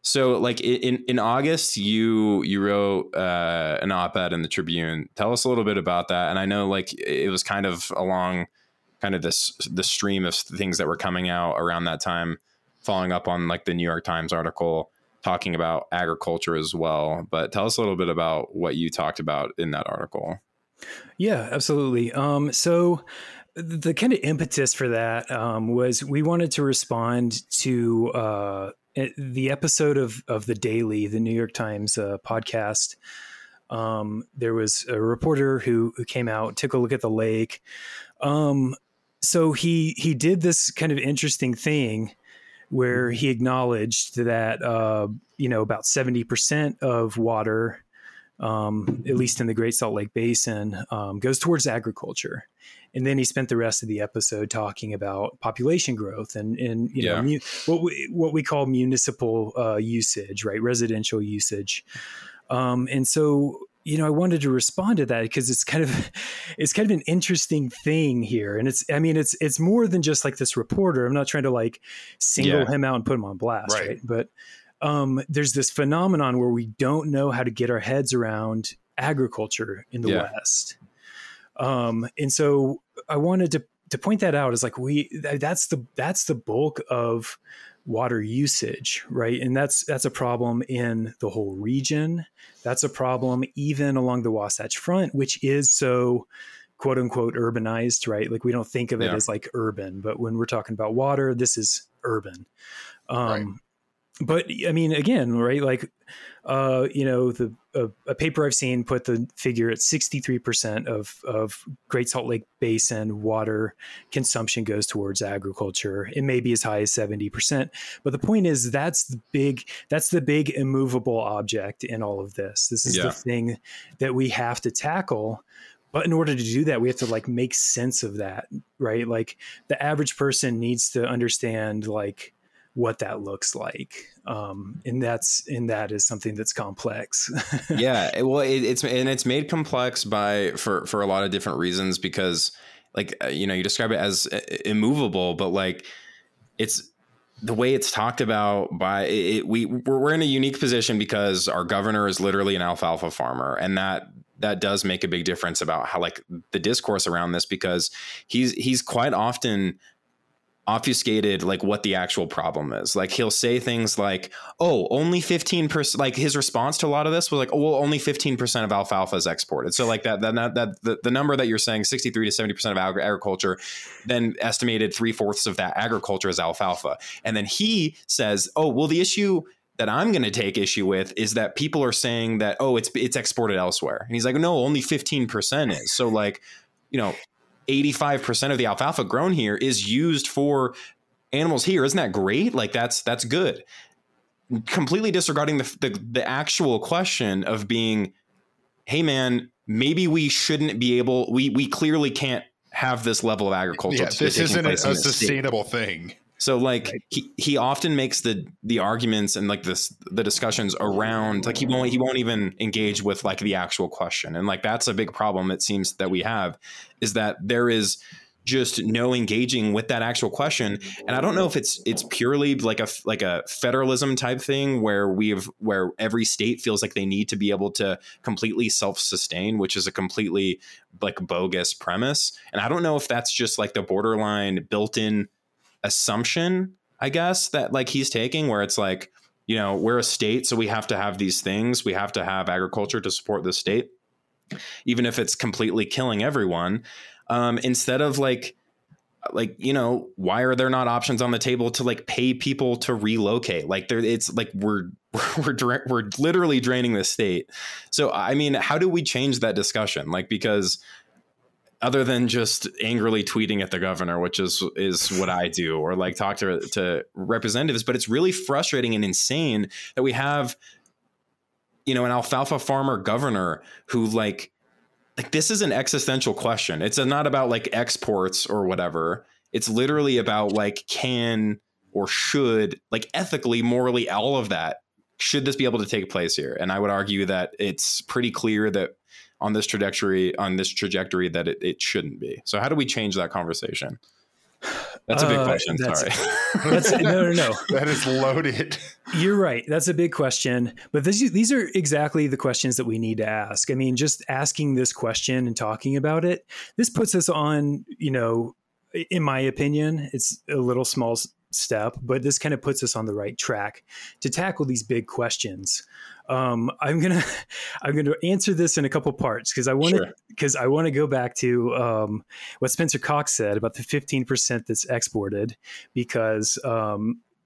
So like in August, you wrote an op-ed in the Tribune. Tell us a little bit about that. And I know like it was kind of along kind of the stream of things that were coming out around that time, following up on like the New York Times article talking about agriculture as well. But tell us a little bit about what you talked about in that article. Yeah, absolutely. So The kind of impetus for that was we wanted to respond to the episode of The Daily, the New York Times podcast. There was a reporter who came out, took a look at the lake. So he did this kind of interesting thing where he acknowledged that, about 70% of water, at least in the Great Salt Lake Basin, goes towards agriculture. And then he spent the rest of the episode talking about population growth and what we call municipal usage, right? Residential usage. And so, I wanted to respond to that because it's kind of an interesting thing here. And it's more than just like this reporter. I'm not trying to like single him out and put him on blast, right? But there's this phenomenon where we don't know how to get our heads around agriculture in the West. And so I wanted to point that out as like, that's the bulk of water usage, right? And that's a problem in the whole region. That's a problem even along the Wasatch Front, which is so quote unquote urbanized, right? Like we don't think of it as like urban, but when we're talking about water, this is urban. But I mean, again, right? Like, a paper I've seen put the figure at 63% of Great Salt Lake Basin water consumption goes towards agriculture. It may be as high as 70%. But the point is, that's the big immovable object in all of this. This is the thing that we have to tackle. But in order to do that, we have to like make sense of that, right? Like the average person needs to understand like what that looks like. And that is something that's complex. Yeah. Well, it's made complex for a lot of different reasons, because like, you describe it as immovable, but like it's the way it's talked about by it. We're in a unique position because our governor is literally an alfalfa farmer. And that does make a big difference about how like the discourse around this, because he's quite often obfuscated like what the actual problem is. Like he'll say things like, oh, only 15%, like his response to a lot of this was like, oh, well, only 15% of alfalfa is exported. So like the number that you're saying, 63 to 70% of agriculture, then estimated 3/4 of that agriculture is alfalfa. And then he says, oh, well, the issue that I'm going to take issue with is that people are saying that, oh, it's exported elsewhere. And he's like, no, only 15% is. So like, 85% of the alfalfa grown here is used for animals here. Isn't that great? Like that's good. Completely disregarding the actual question of being, hey man, maybe we shouldn't be able, we clearly can't have this level of agriculture. Yeah, this isn't a sustainable thing. So like he often makes the arguments and like the discussions around like he won't even engage with like the actual question. And like that's a big problem, it seems, that we have, is that there is just no engaging with that actual question. And I don't know if it's purely like a federalism type thing where every state feels like they need to be able to completely self-sustain, which is a completely like bogus premise. And I don't know if that's just like the borderline built-in assumption, I guess, that like he's taking, where it's like, we're a state, so we have to have these things. We have to have agriculture to support the state, even if it's completely killing everyone. Instead of like, why are there not options on the table to like pay people to relocate? Like there, it's like we're literally draining the state. So I mean, how do we change that discussion? Like, because other than just angrily tweeting at the governor, which is what I do, or like talk to representatives. But it's really frustrating and insane that we have, an alfalfa farmer governor who like this is an existential question. It's not about like exports or whatever. It's literally about like can or should, like ethically, morally, all of that. Should this be able to take place here? And I would argue that it's pretty clear that on this trajectory that it shouldn't be. So how do we change that conversation? That's a big question. Sorry. No. That is loaded. You're right. That's a big question. But these are exactly the questions that we need to ask. I mean, just asking this question and talking about it, this puts us on, in my opinion, it's a little small step, but this kind of puts us on the right track to tackle these big questions. I'm gonna answer this in a couple parts because I want to because I want to go back to what Spencer Cox said about the 15% that's exported, because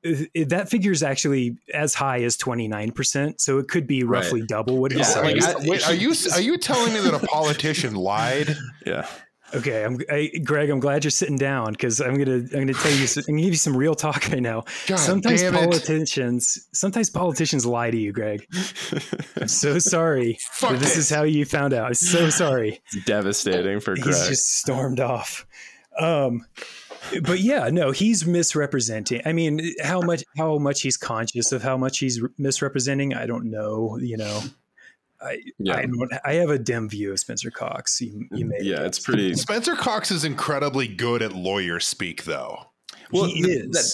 that figure is actually as high as 29%, so it could be roughly double what he said. Wait, are you telling me that a politician lied? Yeah. Okay, Greg, I'm glad you're sitting down, because I'm gonna tell you, I'm gonna give you some real talk right now. God, sometimes politicians lie to you, Greg. I'm so sorry. This is how you found out. I'm so sorry. It's devastating for Greg. He's just stormed off. But yeah, no, he's misrepresenting. I mean, how much he's conscious of how much he's misrepresenting, I don't know. You know. I have a dim view of Spencer Cox. It's pretty. Spencer Cox is incredibly good at lawyer speak, though. Well,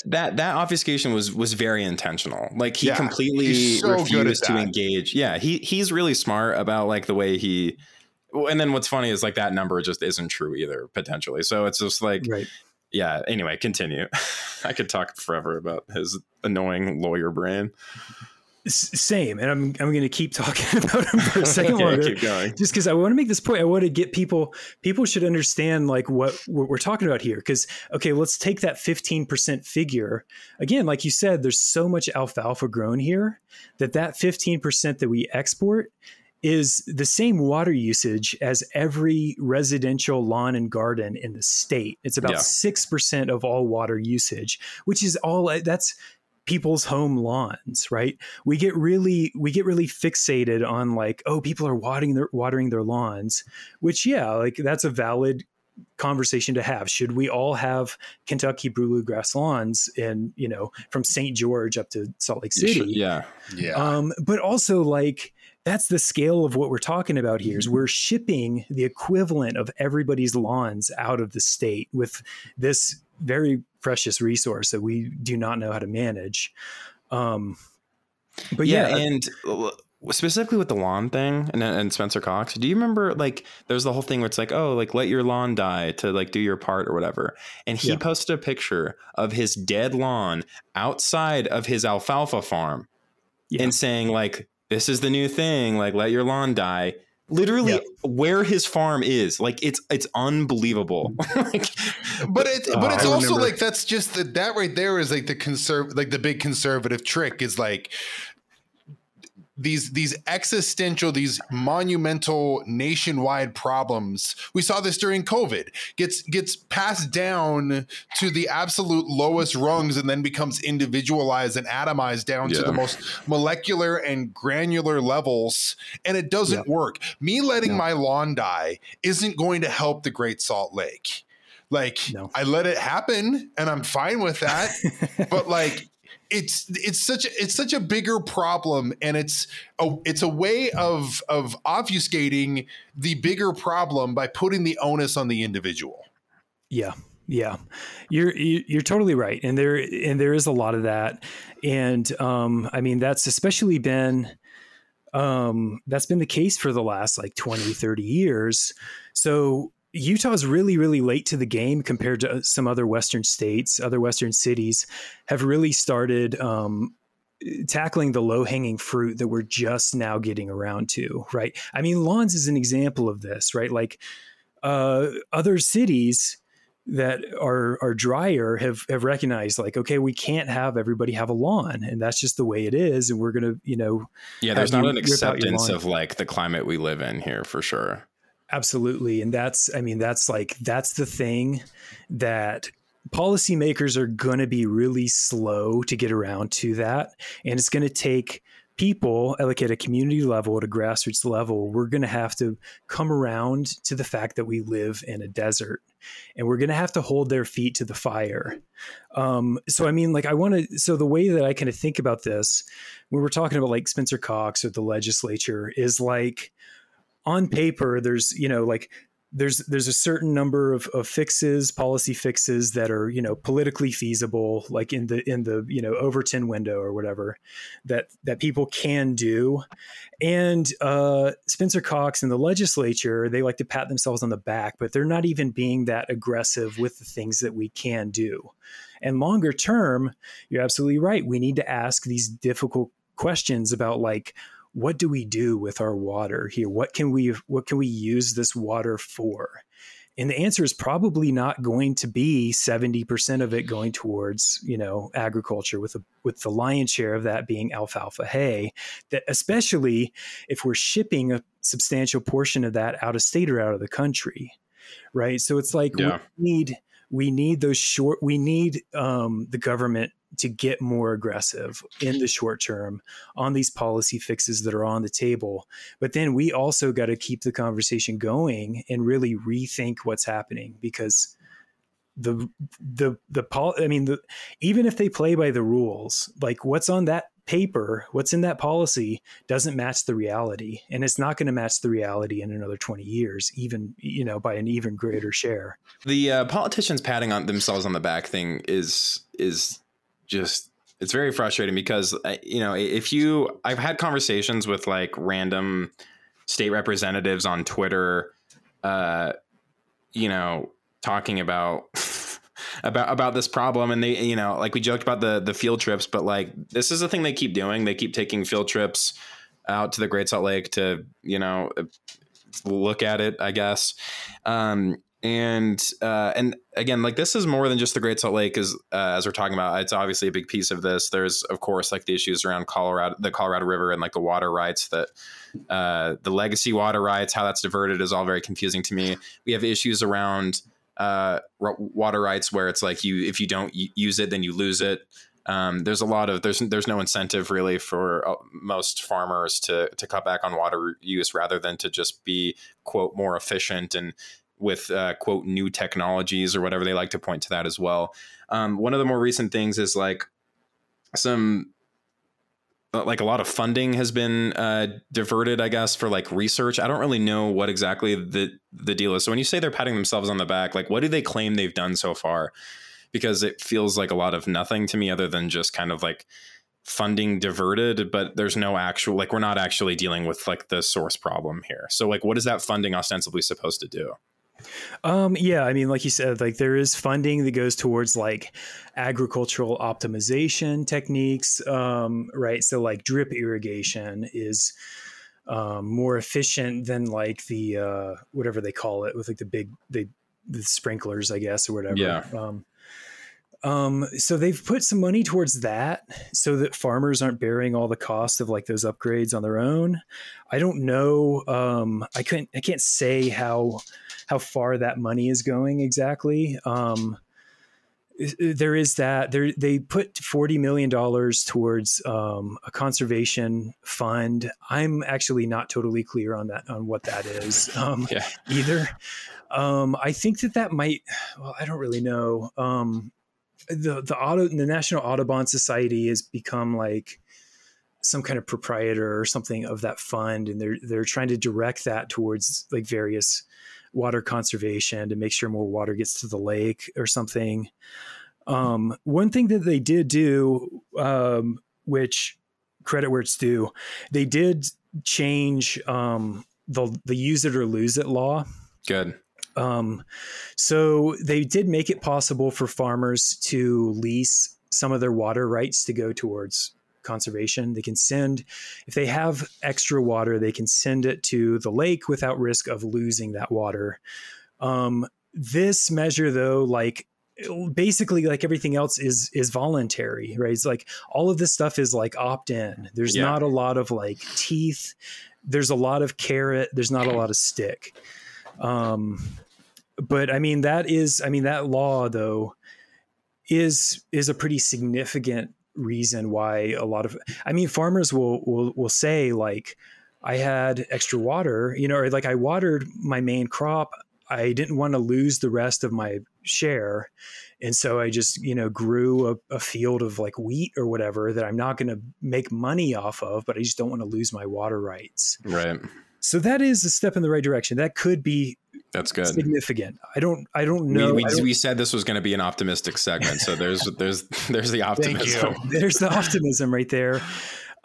that obfuscation was very intentional. Like he completely refused to engage. Yeah, he's really smart about like the way he. And then what's funny is like that number just isn't true either potentially. So it's just like. Right. Yeah. Anyway, continue. I could talk forever about his annoying lawyer brain. Same. And I'm going to keep talking about him for a second longer, keep going. Just because I want to make this point. I want to get people should understand like what we're talking about here. Because, okay, let's take that 15% figure. Again, like you said, there's so much alfalfa grown here that 15% that we export is the same water usage as every residential lawn and garden in the state. It's about 6% of all water usage, which is that's people's home lawns, right? We get really fixated on like, oh, people are watering their lawns, which like that's a valid conversation to have. Should we all have Kentucky bluegrass lawns and, you know, from St. George up to Salt Lake City? Yeah. But also like, that's the scale of what we're talking about here is we're shipping the equivalent of everybody's lawns out of the state with this very precious resource that we do not know how to manage. But and specifically with the lawn thing and Spencer Cox, do you remember like there's the whole thing where it's like, oh, like let your lawn die to like do your part or whatever. And he posted a picture of his dead lawn outside of his alfalfa farm and saying like, this is the new thing. Like let your lawn die. Literally where his farm is, like it's unbelievable. but it's also like that's just that right there is like the big conservative trick is like these existential, these monumental nationwide problems. We saw this during COVID gets passed down to the absolute lowest rungs and then becomes individualized and atomized down to the most molecular and granular levels. And it doesn't work. Me letting my lawn die isn't going to help the Great Salt Lake. Like I let it happen and I'm fine with that. But like, it's such a bigger problem, and it's a way of obfuscating the bigger problem by putting the onus on the individual. Yeah, you're totally right, and there is a lot of that, and I mean that's especially been the case for the last like 20-30 years. So Utah's really, really late to the game compared to some other Western states. Other Western cities have really started tackling the low-hanging fruit that we're just now getting around to, right? I mean, lawns is an example of this, right? Like other cities that are drier have recognized like, okay, we can't have everybody have a lawn, and that's just the way it is. And we're going to, there's not an acceptance of like the climate we live in here for sure. Absolutely. And that's the thing that policymakers are going to be really slow to get around to that. And it's going to take people like at a community level, at a grassroots level, we're going to have to come around to the fact that we live in a desert, and we're going to have to hold their feet to the fire. So the way that I kind of think about this, when we're talking about like Spencer Cox or the legislature is like, on paper, there's, like there's a certain number of fixes, policy fixes that are, politically feasible, like in the, Overton window or whatever that people can do. And Spencer Cox and the legislature, they like to pat themselves on the back, but they're not even being that aggressive with the things that we can do. And longer term, you're absolutely right. We need to ask these difficult questions about like, what do we do with our water here? What can we use this water for? And the answer is probably not going to be 70% of it going towards, agriculture, with the lion's share of that being alfalfa hay, that especially if we're shipping a substantial portion of that out of state or out of the country. Right. So it's like, we need the government to get more aggressive in the short term on these policy fixes that are on the table. But then we also got to keep the conversation going and really rethink what's happening, because even if they play by the rules, like what's on that paper, what's in that policy doesn't match the reality. And it's not going to match the reality in another 20 years, even, by an even greater share. The politicians patting on themselves on the back thing is just, it's very frustrating, because, I've had conversations with like random state representatives on Twitter, talking about this problem. And they, like we joked about the field trips, but like, this is the thing they keep doing. They keep taking field trips out to the Great Salt Lake to, look at it, I guess. And again, like this is more than just the Great Salt Lake as we're talking about. It's obviously a big piece of this. There's, of course, like the issues around the Colorado River and like the water rights, that the legacy water rights, how that's diverted is all very confusing to me. We have issues around water rights where it's like if you don't use it, then you lose it. There's no incentive really for most farmers to cut back on water use rather than to just be, quote, more efficient and with quote new technologies or whatever. They like to point to that as well. One of the more recent things is like a lot of funding has been diverted, I guess, for like research. I don't really know what exactly the deal is. So when you say they're patting themselves on the back, like what do they claim they've done so far? Because it feels like a lot of nothing to me, other than just kind of like funding diverted, but there's no actual, like we're not actually dealing with like the source problem here. So like what is that funding ostensibly supposed to do? Like you said, like there is funding that goes towards like agricultural optimization techniques. Right. So like drip irrigation is more efficient than like the whatever they call it with like the sprinklers, I guess, or whatever. Yeah. So they've put some money towards that so that farmers aren't bearing all the cost of like those upgrades on their own. I don't know. I can't say how far that money is going exactly. There is that. They put $40 million towards a conservation fund. I'm actually not totally clear on what that is either. I think that might. Well, I don't really know. The National Audubon Society has become like some kind of proprietor or something of that fund, and they're trying to direct that towards like various water conservation to make sure more water gets to the lake or something. One thing that they did do, which credit where it's due, they did change the use it or lose it law. Good. So they did make it possible for farmers to lease some of their water rights to go towards conservation. They can send, if they have extra water, they can send it to the lake without risk of losing that water. This measure though, like basically like everything else is voluntary, right? It's like all of this stuff is like opt-in. There's not a lot of like teeth. There's a lot of carrot. There's not a lot of stick. But I mean, that law though is a pretty significant reason why a lot of, farmers will say like, I had extra water, or like I watered my main crop. I didn't want to lose the rest of my share. And so I just, grew a field of like wheat or whatever that I'm not going to make money off of, but I just don't want to lose my water rights. Right. So that is a step in the right direction. That could be significant. I don't know. We said this was going to be an optimistic segment. So there's the optimism. Thank you. There's the optimism right there.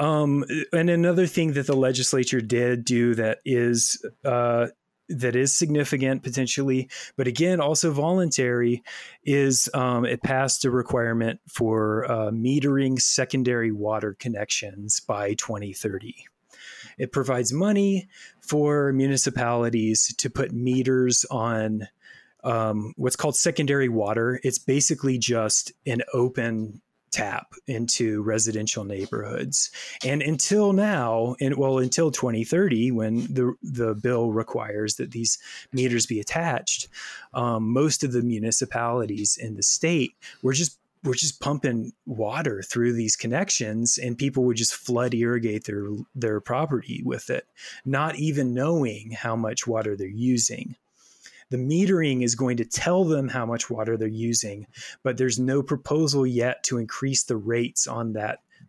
And another thing that the legislature did do that is significant potentially, but again, also voluntary, is it passed a requirement for metering secondary water connections by 2030. It provides money for municipalities to put meters on what's called secondary water. It's basically just an open tap into residential neighborhoods. And until now, and well, until 2030, when the bill requires that these meters be attached, most of the municipalities in the state were just pumping water through these connections, and people would just flood irrigate their property with it, not even knowing how much water they're using. The metering is going to tell them how much water they're using, but there's no proposal yet to increase the rates on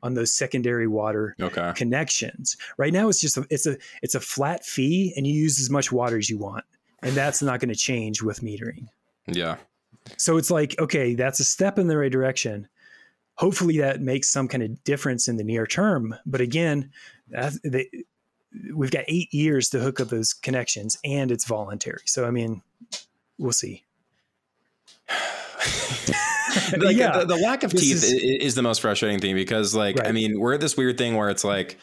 those secondary water connections. Right now, it's just it's a flat fee, and you use as much water as you want, and that's not going to change with metering. Yeah. So it's like, okay, that's a step in the right direction. Hopefully, that makes some kind of difference in the near term. But again, we've got 8 years to hook up those connections, and it's voluntary. So, I mean, we'll see. The lack of teeth is the most frustrating thing, because right. I mean, we're at this weird thing where it's like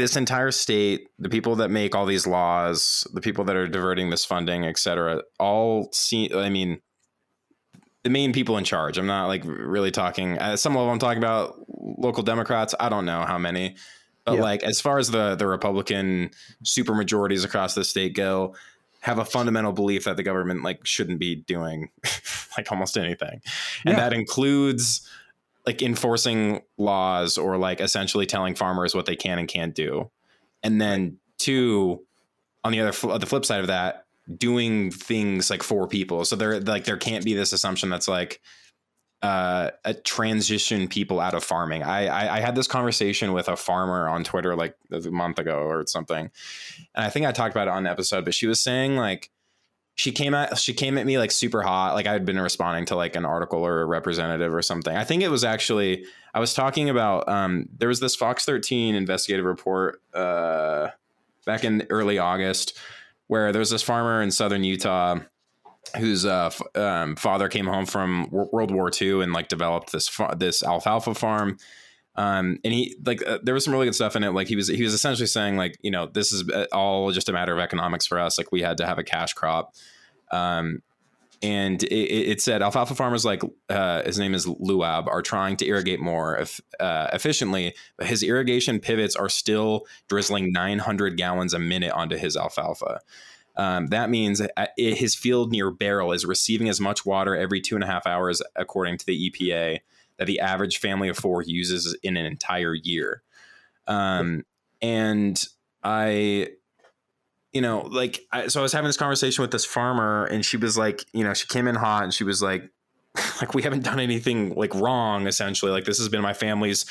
this entire state, the people that make all these laws, the people that are diverting this funding, et cetera, the main people in charge. I'm not really talking at some level. I'm talking about local Democrats. I don't know how many. But as far as the Republican supermajorities across the state go, have a fundamental belief that the government shouldn't be doing almost anything. And that includes enforcing laws or essentially telling farmers what they can and can't do. And then two, on the other the flip side of that, doing things for people. So there there can't be this assumption that's transition people out of farming. I had this conversation with a farmer on Twitter a month ago or something, and I think I talked about it on an episode, but she was saying she came at me super hot. I had been responding to an article or a representative or something. I think it was actually, I was talking about there was this Fox 13 investigative report back in early August where there was this farmer in southern Utah whose father came home from World War II and developed this alfalfa farm. And he there was some really good stuff in it. He was essentially saying this is all just a matter of economics for us. We had to have a cash crop. And it said alfalfa farmers his name is Luab are trying to irrigate more efficiently, but his irrigation pivots are still drizzling 900 gallons a minute onto his alfalfa. That means his field near Barrel is receiving as much water every 2.5 hours, according to the EPA, that the average family of four uses in an entire year. And I was having this conversation with this farmer, and she was she came in hot, and she was we haven't done anything wrong. Essentially, this has been my family's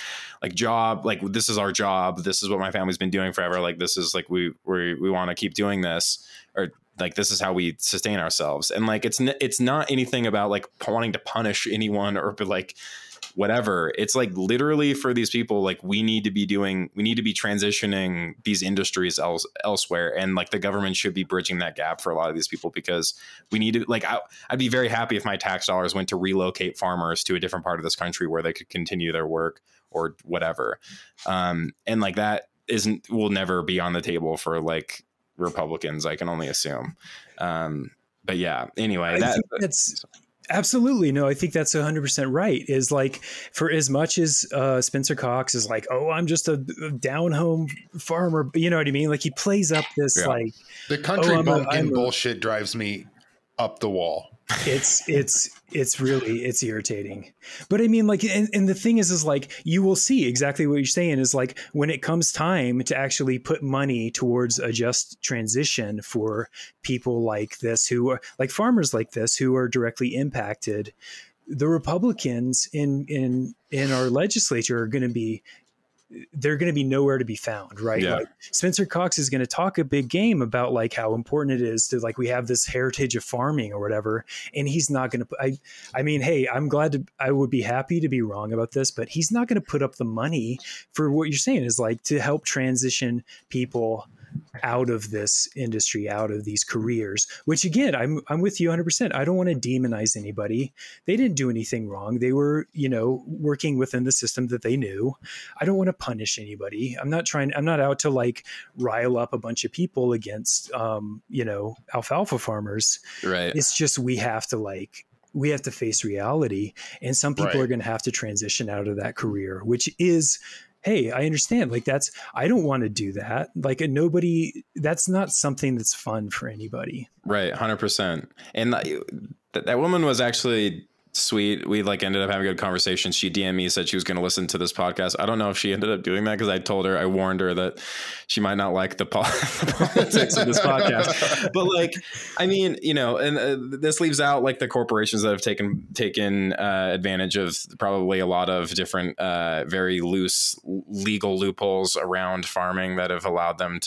job. This is our job. This is what my family's been doing forever. This is we want to keep doing this, or this is how we sustain ourselves. And it's not anything about wanting to punish anyone or whatever. It's literally for these people, we need to be transitioning these industries elsewhere. And the government should be bridging that gap for a lot of these people, because we need to, I'd be very happy if my tax dollars went to relocate farmers to a different part of this country where they could continue their work or whatever. And that will never be on the table for Republicans, I can only assume. But yeah, anyway, that's absolutely. No, I think that's 100% right. Is for as much as Spencer Cox is I'm just a down home farmer. You know what I mean? He plays up this the country bumpkin bullshit drives me up the wall. It's really irritating. But I mean, and the thing is you will see exactly what you're saying is when it comes time to actually put money towards a just transition for people this, who are farmers this, who are directly impacted, the Republicans in our legislature are going to be, they're going to be nowhere to be found, right? Yeah. Spencer Cox is going to talk a big game about how important it is to we have this heritage of farming or whatever. And he's not going to, I mean, hey, I'm glad to, I would be happy to be wrong about this, but he's not going to put up the money for what you're saying is to help transition people out of this industry, out of these careers, which again, I'm with you 100%. I don't want to demonize anybody. They didn't do anything wrong. They were, you know, working within the system that they knew. I don't want to punish anybody. I'm not out to like rile up a bunch of people against, you know, alfalfa farmers. Right. It's just, we have to face reality, and some people are going to have to transition out of that career, which is, hey, I understand. Like I don't want to do that. Like nobody, that's not something that's fun for anybody. Right. 100%. And that woman was actually sweet. We ended up having a good conversation. She DM'd me, said she was going to listen to this podcast. I don't know if she ended up doing that because I warned her that she might not like the politics of this podcast. But this leaves out the corporations that have taken advantage of probably a lot of different very loose legal loopholes around farming that have allowed them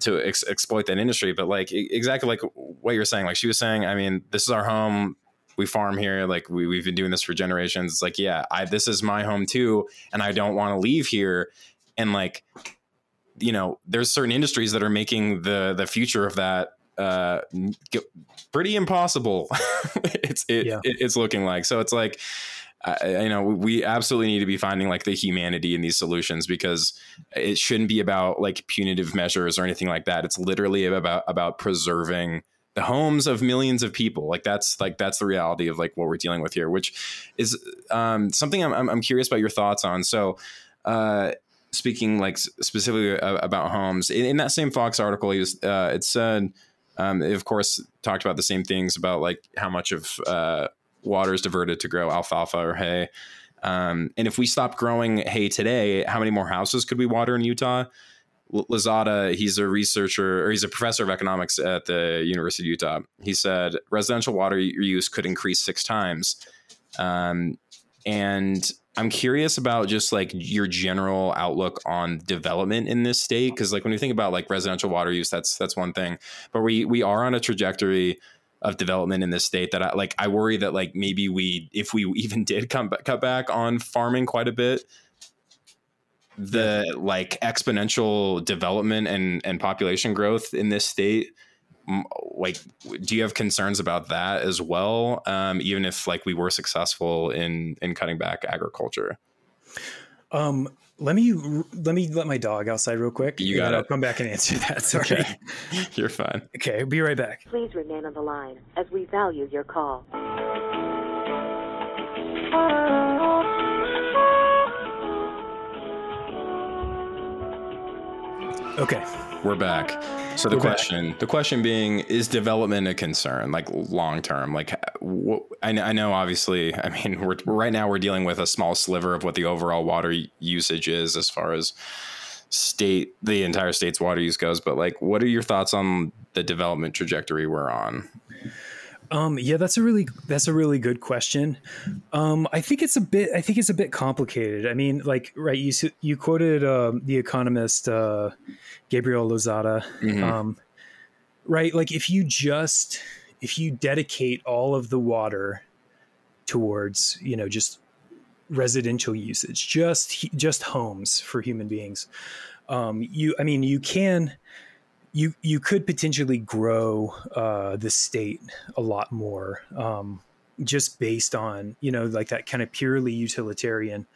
to exploit that industry. But exactly like what you're saying, she was saying, this is our home. We farm here. We've been doing this for generations. It's this is my home too. And I don't want to leave here. And there's certain industries that are making the future of that pretty impossible. It's looking like, so it's we absolutely need to be finding the humanity in these solutions, because it shouldn't be about punitive measures or anything like that. It's literally about preserving the homes of millions of people. That's the reality of what we're dealing with here, which is something I'm curious about your thoughts on. So speaking specifically about homes, in that same Fox article, it said, it of course talked about the same things about how much of water is diverted to grow alfalfa or hay. And if we stop growing hay today, how many more houses could we water in Utah? Lozada, he's a professor of economics at the University of Utah. He said residential water use could increase 6 times. And I'm curious about just your general outlook on development in this state. Cause when we think about residential water use, that's one thing, but we are on a trajectory of development in this state that I worry that maybe if we even did cut back on farming quite a bit, the exponential development and population growth in this state, do you have concerns about that as well? Even if we were successful in cutting back agriculture. Let me let my dog outside real quick. You got it. I'll come back and answer that. Sorry. Okay. You're fine. Okay. Be right back. Please remain on the line as we value your call. Okay. We're back. So the question being, is development a concern, long term? I know, obviously, right now we're dealing with a small sliver of what the overall water usage is as far as the entire state's water use goes. But what are your thoughts on the development trajectory we're on? Yeah, that's a really good question. I think it's a bit complicated. Right. You quoted, the economist, Gabriel Lozada, mm-hmm. Right. If you dedicate all of the water towards, just residential usage, just homes for human beings, you could potentially grow the state a lot more, just based on that kind of purely utilitarian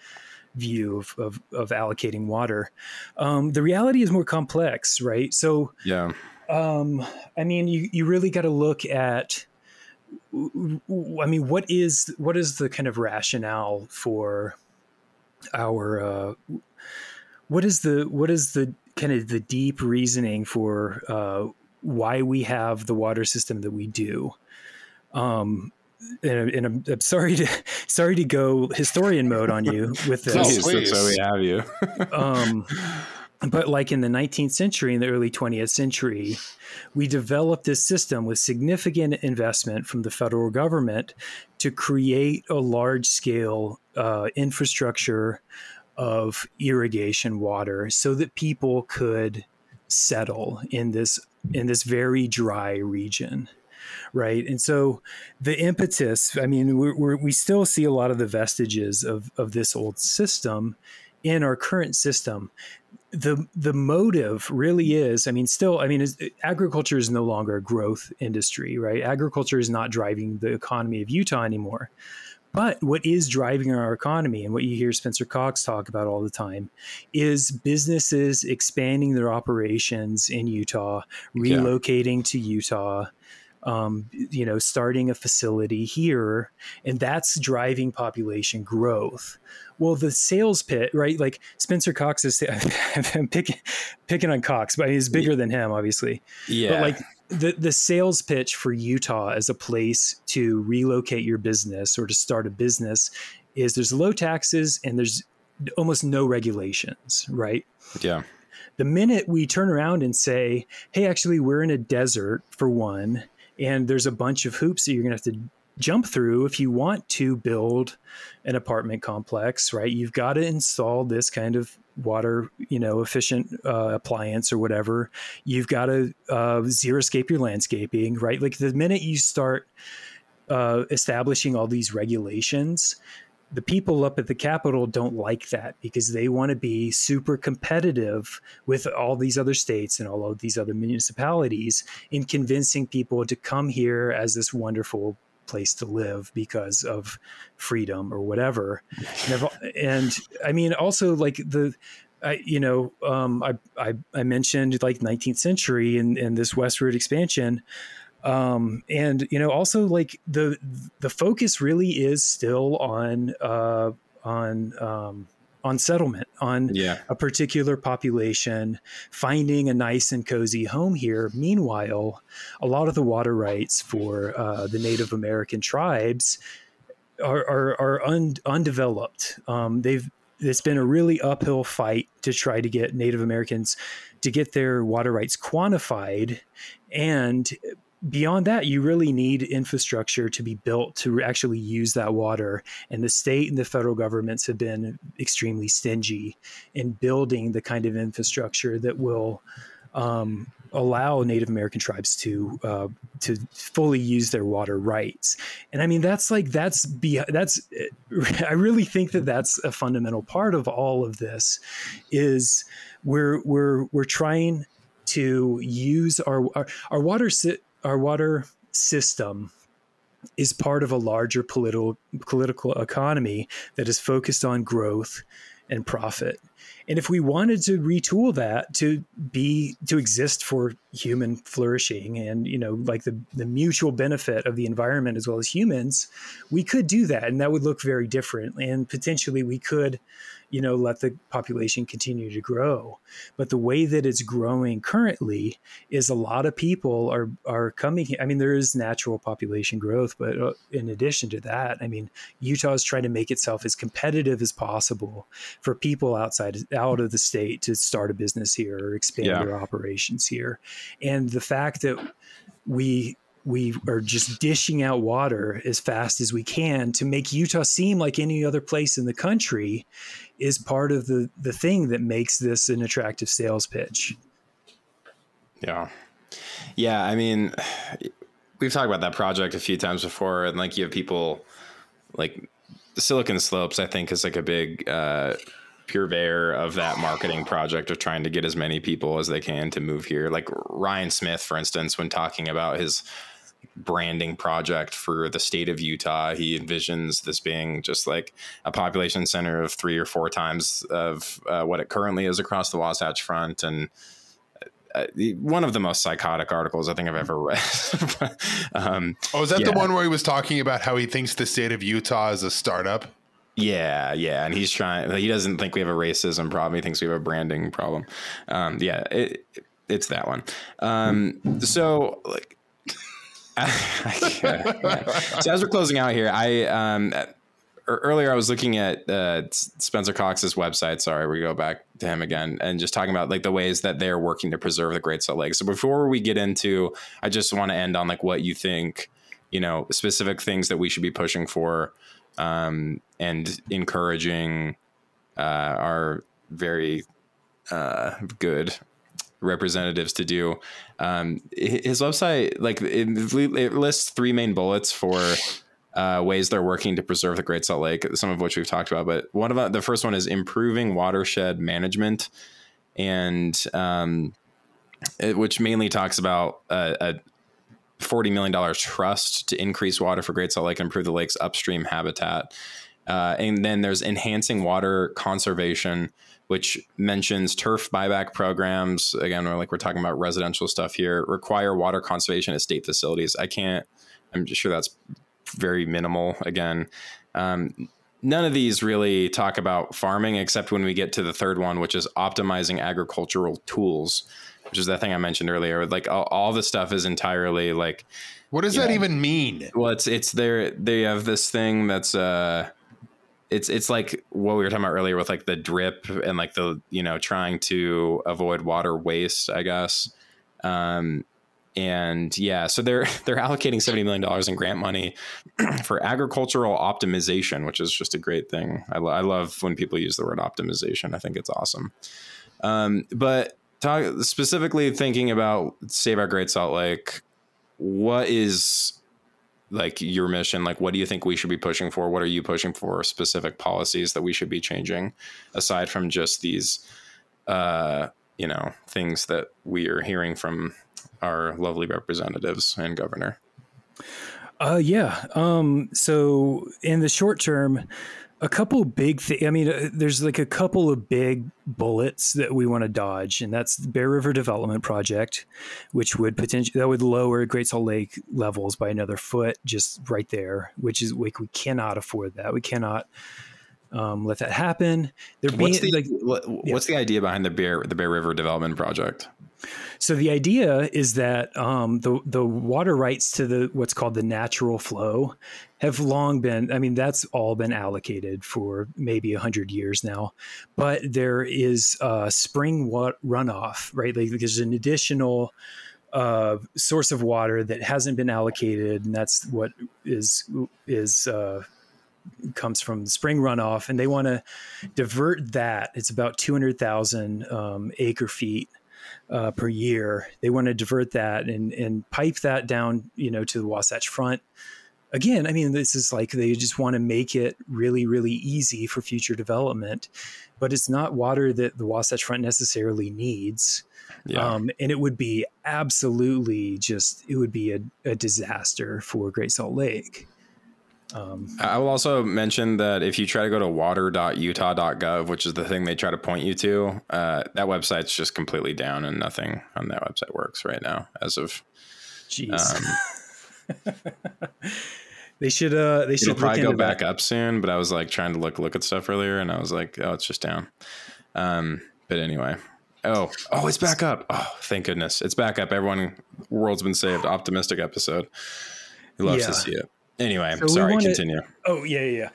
view of allocating water. The reality is more complex, right? So yeah, you really got to look at, what is the kind of rationale for our what is the kind of the deep reasoning for why we have the water system that we do. And I'm sorry to go historian mode on you with this. No, please. So we have you. But in the 19th century and the early 20th century, we developed this system with significant investment from the federal government to create a large scale infrastructure of irrigation water so that people could settle in this very dry region, right? And so the impetus, we still see a lot of the vestiges of this old system in our current system. the motive really is, agriculture is no longer a growth industry, right? Agriculture is not driving the economy of Utah anymore. But what is driving our economy, and what you hear Spencer Cox talk about all the time, is businesses expanding their operations in Utah, relocating to Utah, starting a facility here, and that's driving population growth. Well, the sales pit, right? Like Spencer Cox is, I'm picking on Cox, but he's bigger than him, obviously. Yeah. But like the sales pitch for Utah as a place to relocate your business or to start a business is there's low taxes and there's almost no regulations, right? Yeah. The minute we turn around and say, hey, actually, we're in a desert for one, and there's a bunch of hoops that you're going to have to jump through if you want to build an apartment complex, right? You've got to install this kind of water, efficient appliance or whatever. You've got to zero escape your landscaping, right? Like the minute you start establishing all these regulations, the people up at the Capitol don't like that because they want to be super competitive with all these other states and all of these other municipalities in convincing people to come here as this wonderful place to live because of freedom or whatever. And I mean, also like I mentioned like 19th century and this westward expansion. Also like the focus really is still on settlement, on a particular population finding a nice and cozy home here. Meanwhile, a lot of the water rights for the Native American tribes are undeveloped. It's been a really uphill fight to try to get Native Americans to get their water rights quantified, and beyond that, you really need infrastructure to be built to actually use that water. And the state and the federal governments have been extremely stingy in building the kind of infrastructure that will allow Native American tribes to fully use their water rights. And I mean, I really think that's a fundamental part of all of this is we're trying to use our water. Our water system is part of a larger political economy that is focused on growth and profit. And if we wanted to retool that to exist for human flourishing and, like the mutual benefit of the environment as well as humans, we could do that. And that would look very different. And potentially we could, let the population continue to grow. But the way that it's growing currently is a lot of people are coming here. I mean, there is natural population growth, but in addition to that, I mean, Utah is trying to make itself as competitive as possible for people out of the state to start a business here or expand their operations here. And the fact that we are just dishing out water as fast as we can to make Utah seem like any other place in the country is part of the thing that makes this an attractive sales pitch. Yeah. Yeah. I mean, we've talked about that project a few times before, and like you have people like Silicon Slopes, I think is like a big, purveyor of that marketing project of trying to get as many people as they can to move here. Like Ryan Smith, for instance, when talking about his branding project for the state of Utah, he envisions this being just like a population center of 3 or 4 times of what it currently is across the Wasatch Front. And one of the most psychotic articles I think I've ever read. The one where he was talking about how he thinks the state of Utah is a startup? Yeah. And he doesn't think we have a racism problem. He thinks we have a branding problem. It's that one. So as we're closing out here, earlier I was looking at Spencer Cox's website. Sorry, we go back to him again, and just talking about like the ways that they're working to preserve the Great Salt Lake. So before we get into, I just want to end on like what you think, specific things that we should be pushing for, and encouraging our very good representatives to do. His website, like it lists 3 main bullets for ways they're working to preserve the Great Salt Lake, some of which we've talked about. But the first one is improving watershed management. and which mainly talks about a $40 million trust to increase water for Great Salt Lake and improve the lake's upstream habitat. And then there's enhancing water conservation, which mentions turf buyback programs. Again, we're talking about residential stuff here. Require water conservation at state facilities. I'm just sure that's very minimal. Again, none of these really talk about farming, except when we get to the third one, which is optimizing agricultural tools, which is that thing I mentioned earlier. Like all the stuff is entirely like, what does that even mean? Well, it's there. They have this thing that's, it's like what we were talking about earlier with like the drip and like the, trying to avoid water waste, I guess. And yeah, so they're allocating $70 million in grant money for agricultural optimization, which is just a great thing. I love when people use the word optimization. I think it's awesome. But specifically thinking about Save Our Great Salt Lake, what is like your mission? Like, what do you think we should be pushing for? What are you pushing for? Specific policies that we should be changing aside from just these, things that we are hearing from our lovely representatives and governor. So in the short term, a couple big things. I mean, there's like a couple of big bullets that we want to dodge, and that's the Bear River Development Project, which would that would lower Great Salt Lake levels by another foot, just right there, which is like, we cannot afford that. We cannot let that happen. What's the idea behind the Bear River Development Project? So the idea is that the water rights to the what's called the natural flow have long been, that's all been allocated for maybe 100 years now, but there is spring runoff, right? Like, there's an additional source of water that hasn't been allocated, and that's what is comes from spring runoff, and they want to divert that. It's about 200,000 acre feet per year. They want to divert that and pipe that down, to the Wasatch Front. Again, this is like, they just want to make it really, really easy for future development, but it's not water that the Wasatch Front necessarily needs. Yeah. And it would be a disaster for Great Salt Lake. I will also mention that if you try to go to water.utah.gov, which is the thing they try to point you to, that website's just completely down and nothing on that website works right now as of. Jeez. They should probably go back up soon, but I was like trying to look at stuff earlier and I was like, oh, it's just down. But anyway, oh, it's back up. Oh, thank goodness. It's back up. Everyone, world's been saved. Optimistic episode. He loves to see it. Anyway, continue. Oh, yeah.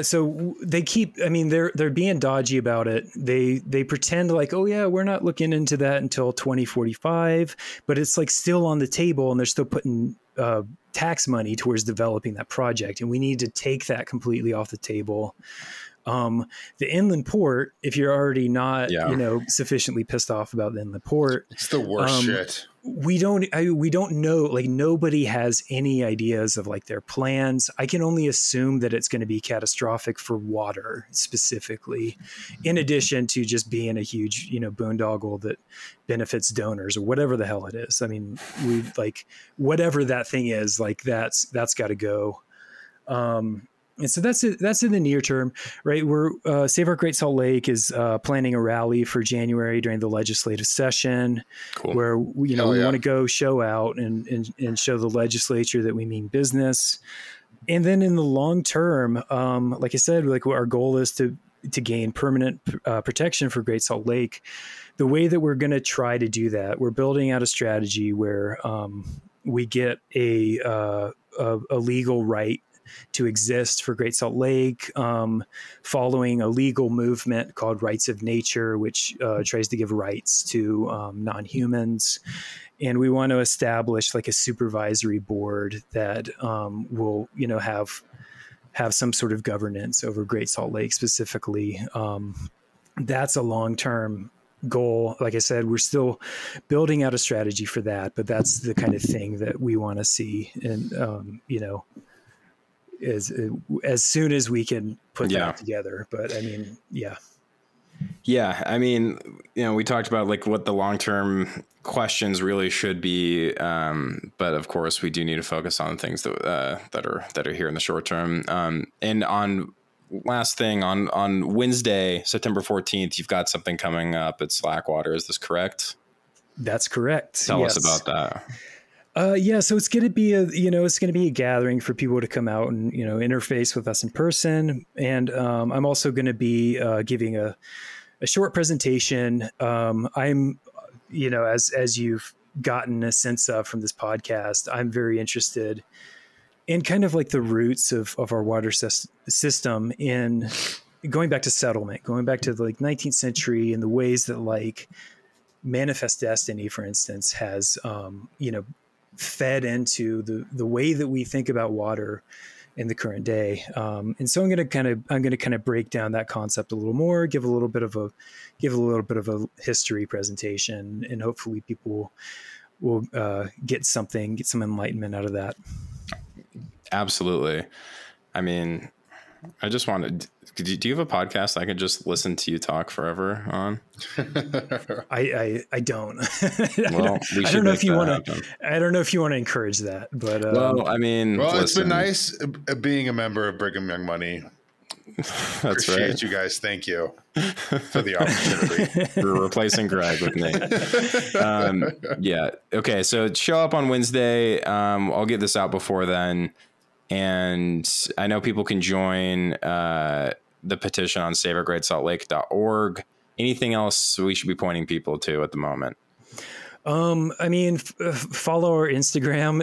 So they keep, they're being dodgy about it. They pretend like, oh yeah, we're not looking into that until 2045, but it's like still on the table and they're still putting tax money towards developing that project. And we need to take that completely off the table. The inland port, if you're already not, sufficiently pissed off about the inland port, it's the worst shit. We don't know, like nobody has any ideas of like their plans. I can only assume that it's going to be catastrophic for water specifically, in addition to just being a huge, boondoggle that benefits donors or whatever the hell it is. We like whatever that thing is, like that's got to go. And so that's in the near term, right? We're Save Our Great Salt Lake is planning a rally for January during the legislative session. Cool. Where we want to go show out and show the legislature that we mean business. And then in the long term, like I said, like our goal is to gain permanent protection for Great Salt Lake. The way that we're going to try to do that, we're building out a strategy where we get a legal right to exist for Great Salt Lake, following a legal movement called Rights of Nature, which tries to give rights to non-humans. And we want to establish like a supervisory board that will, have some sort of governance over Great Salt Lake specifically. That's a long-term goal. Like I said, we're still building out a strategy for that, but that's the kind of thing that we want to see. And, as soon as we can put that together. But Yeah, I mean, you know, we talked about like what the long-term questions really should be, but of course, we do need to focus on things that are here in the short term. And on last thing on Wednesday, September 14th, you've got something coming up at Slackwater. Is this correct? That's correct. Tell us about that. Yeah, so it's going to be a gathering for people to come out and, you know, interface with us in person, and I'm also going to be giving a short presentation. I'm, you know, as you've gotten a sense of from this podcast, I'm very interested in kind of like the roots of our water system in going back to settlement, going back to the like 19th century and the ways that like Manifest Destiny, for instance, has, you know, fed into the way that we think about water in the current day. And so I'm going to kind of break down that concept a little more, give a little bit of a history presentation, and hopefully people will get some enlightenment out of that. Absolutely. I mean, I just wanted, do you have a podcast I can just listen to you talk forever on? I don't. Well, I don't know if you want to, I don't know if you want to encourage that, but well, I mean, well, listen. It's been nice being a member of Brigham Young Money. That's Appreciate right. you guys. Thank you for the opportunity. We're replacing Greg with Nate. Yeah. Okay. So show up on Wednesday. I'll get this out before then. And I know people can join the petition on saveourgreatsaltlake.org. Anything else we should be pointing people to at the moment? I mean, follow our Instagram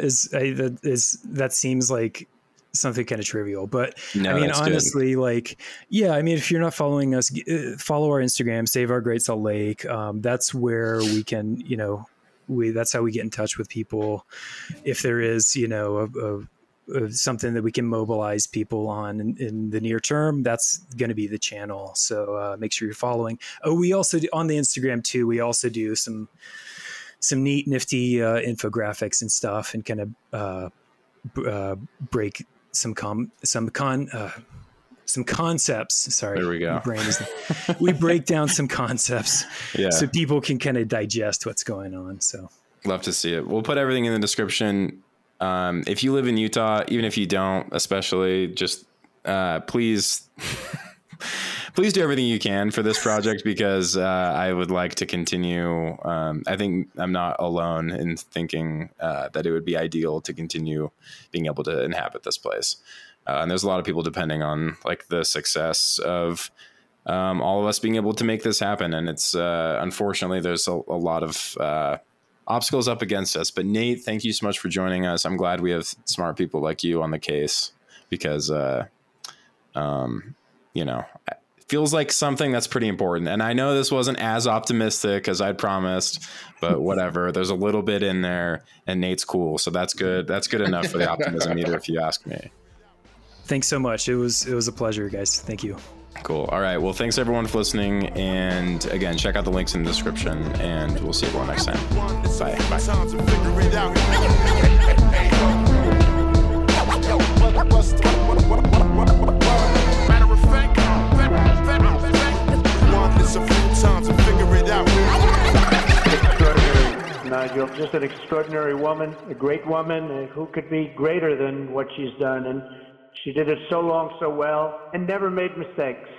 that seems like something kind of trivial, but no, I mean, honestly, good. Like, yeah, I mean, if you're not following us, follow our Instagram, Save Our Great Salt Lake. That's where we can, you know, that's how we get in touch with people. If there is, you know, something that we can mobilize people on in the near term, that's going to be the channel. So make sure you're following. Oh, we also do, on the Instagram too, we also do some neat, nifty infographics and stuff, and kind of break some concepts. Sorry, there we go. We break down some concepts, yeah, so people can kind of digest what's going on. So love to see it. We'll put everything in the description. If you live in Utah, even if you don't, especially, just please do everything you can for this project, because I would like to continue. I think I'm not alone in thinking that it would be ideal to continue being able to inhabit this place. And there's a lot of people depending on like the success of all of us being able to make this happen. And it's unfortunately, there's a lot of obstacles up against us. But Nate, thank you so much for joining us. I'm glad we have smart people like you on the case, because you know, it feels like something that's pretty important. And I know this wasn't as optimistic as I'd promised, but whatever, there's a little bit in there, and Nate's cool, so that's good. That's good enough for the optimism meter, if you ask me. Thanks so much. It was a pleasure, guys. Thank you. Cool. All right. Well, thanks everyone for listening. And again, check out the links in the description, and we'll see everyone next time. Bye. You're just an extraordinary woman, a great woman. Who could be greater than what she's done? And she did it so long, so well, and never made mistakes.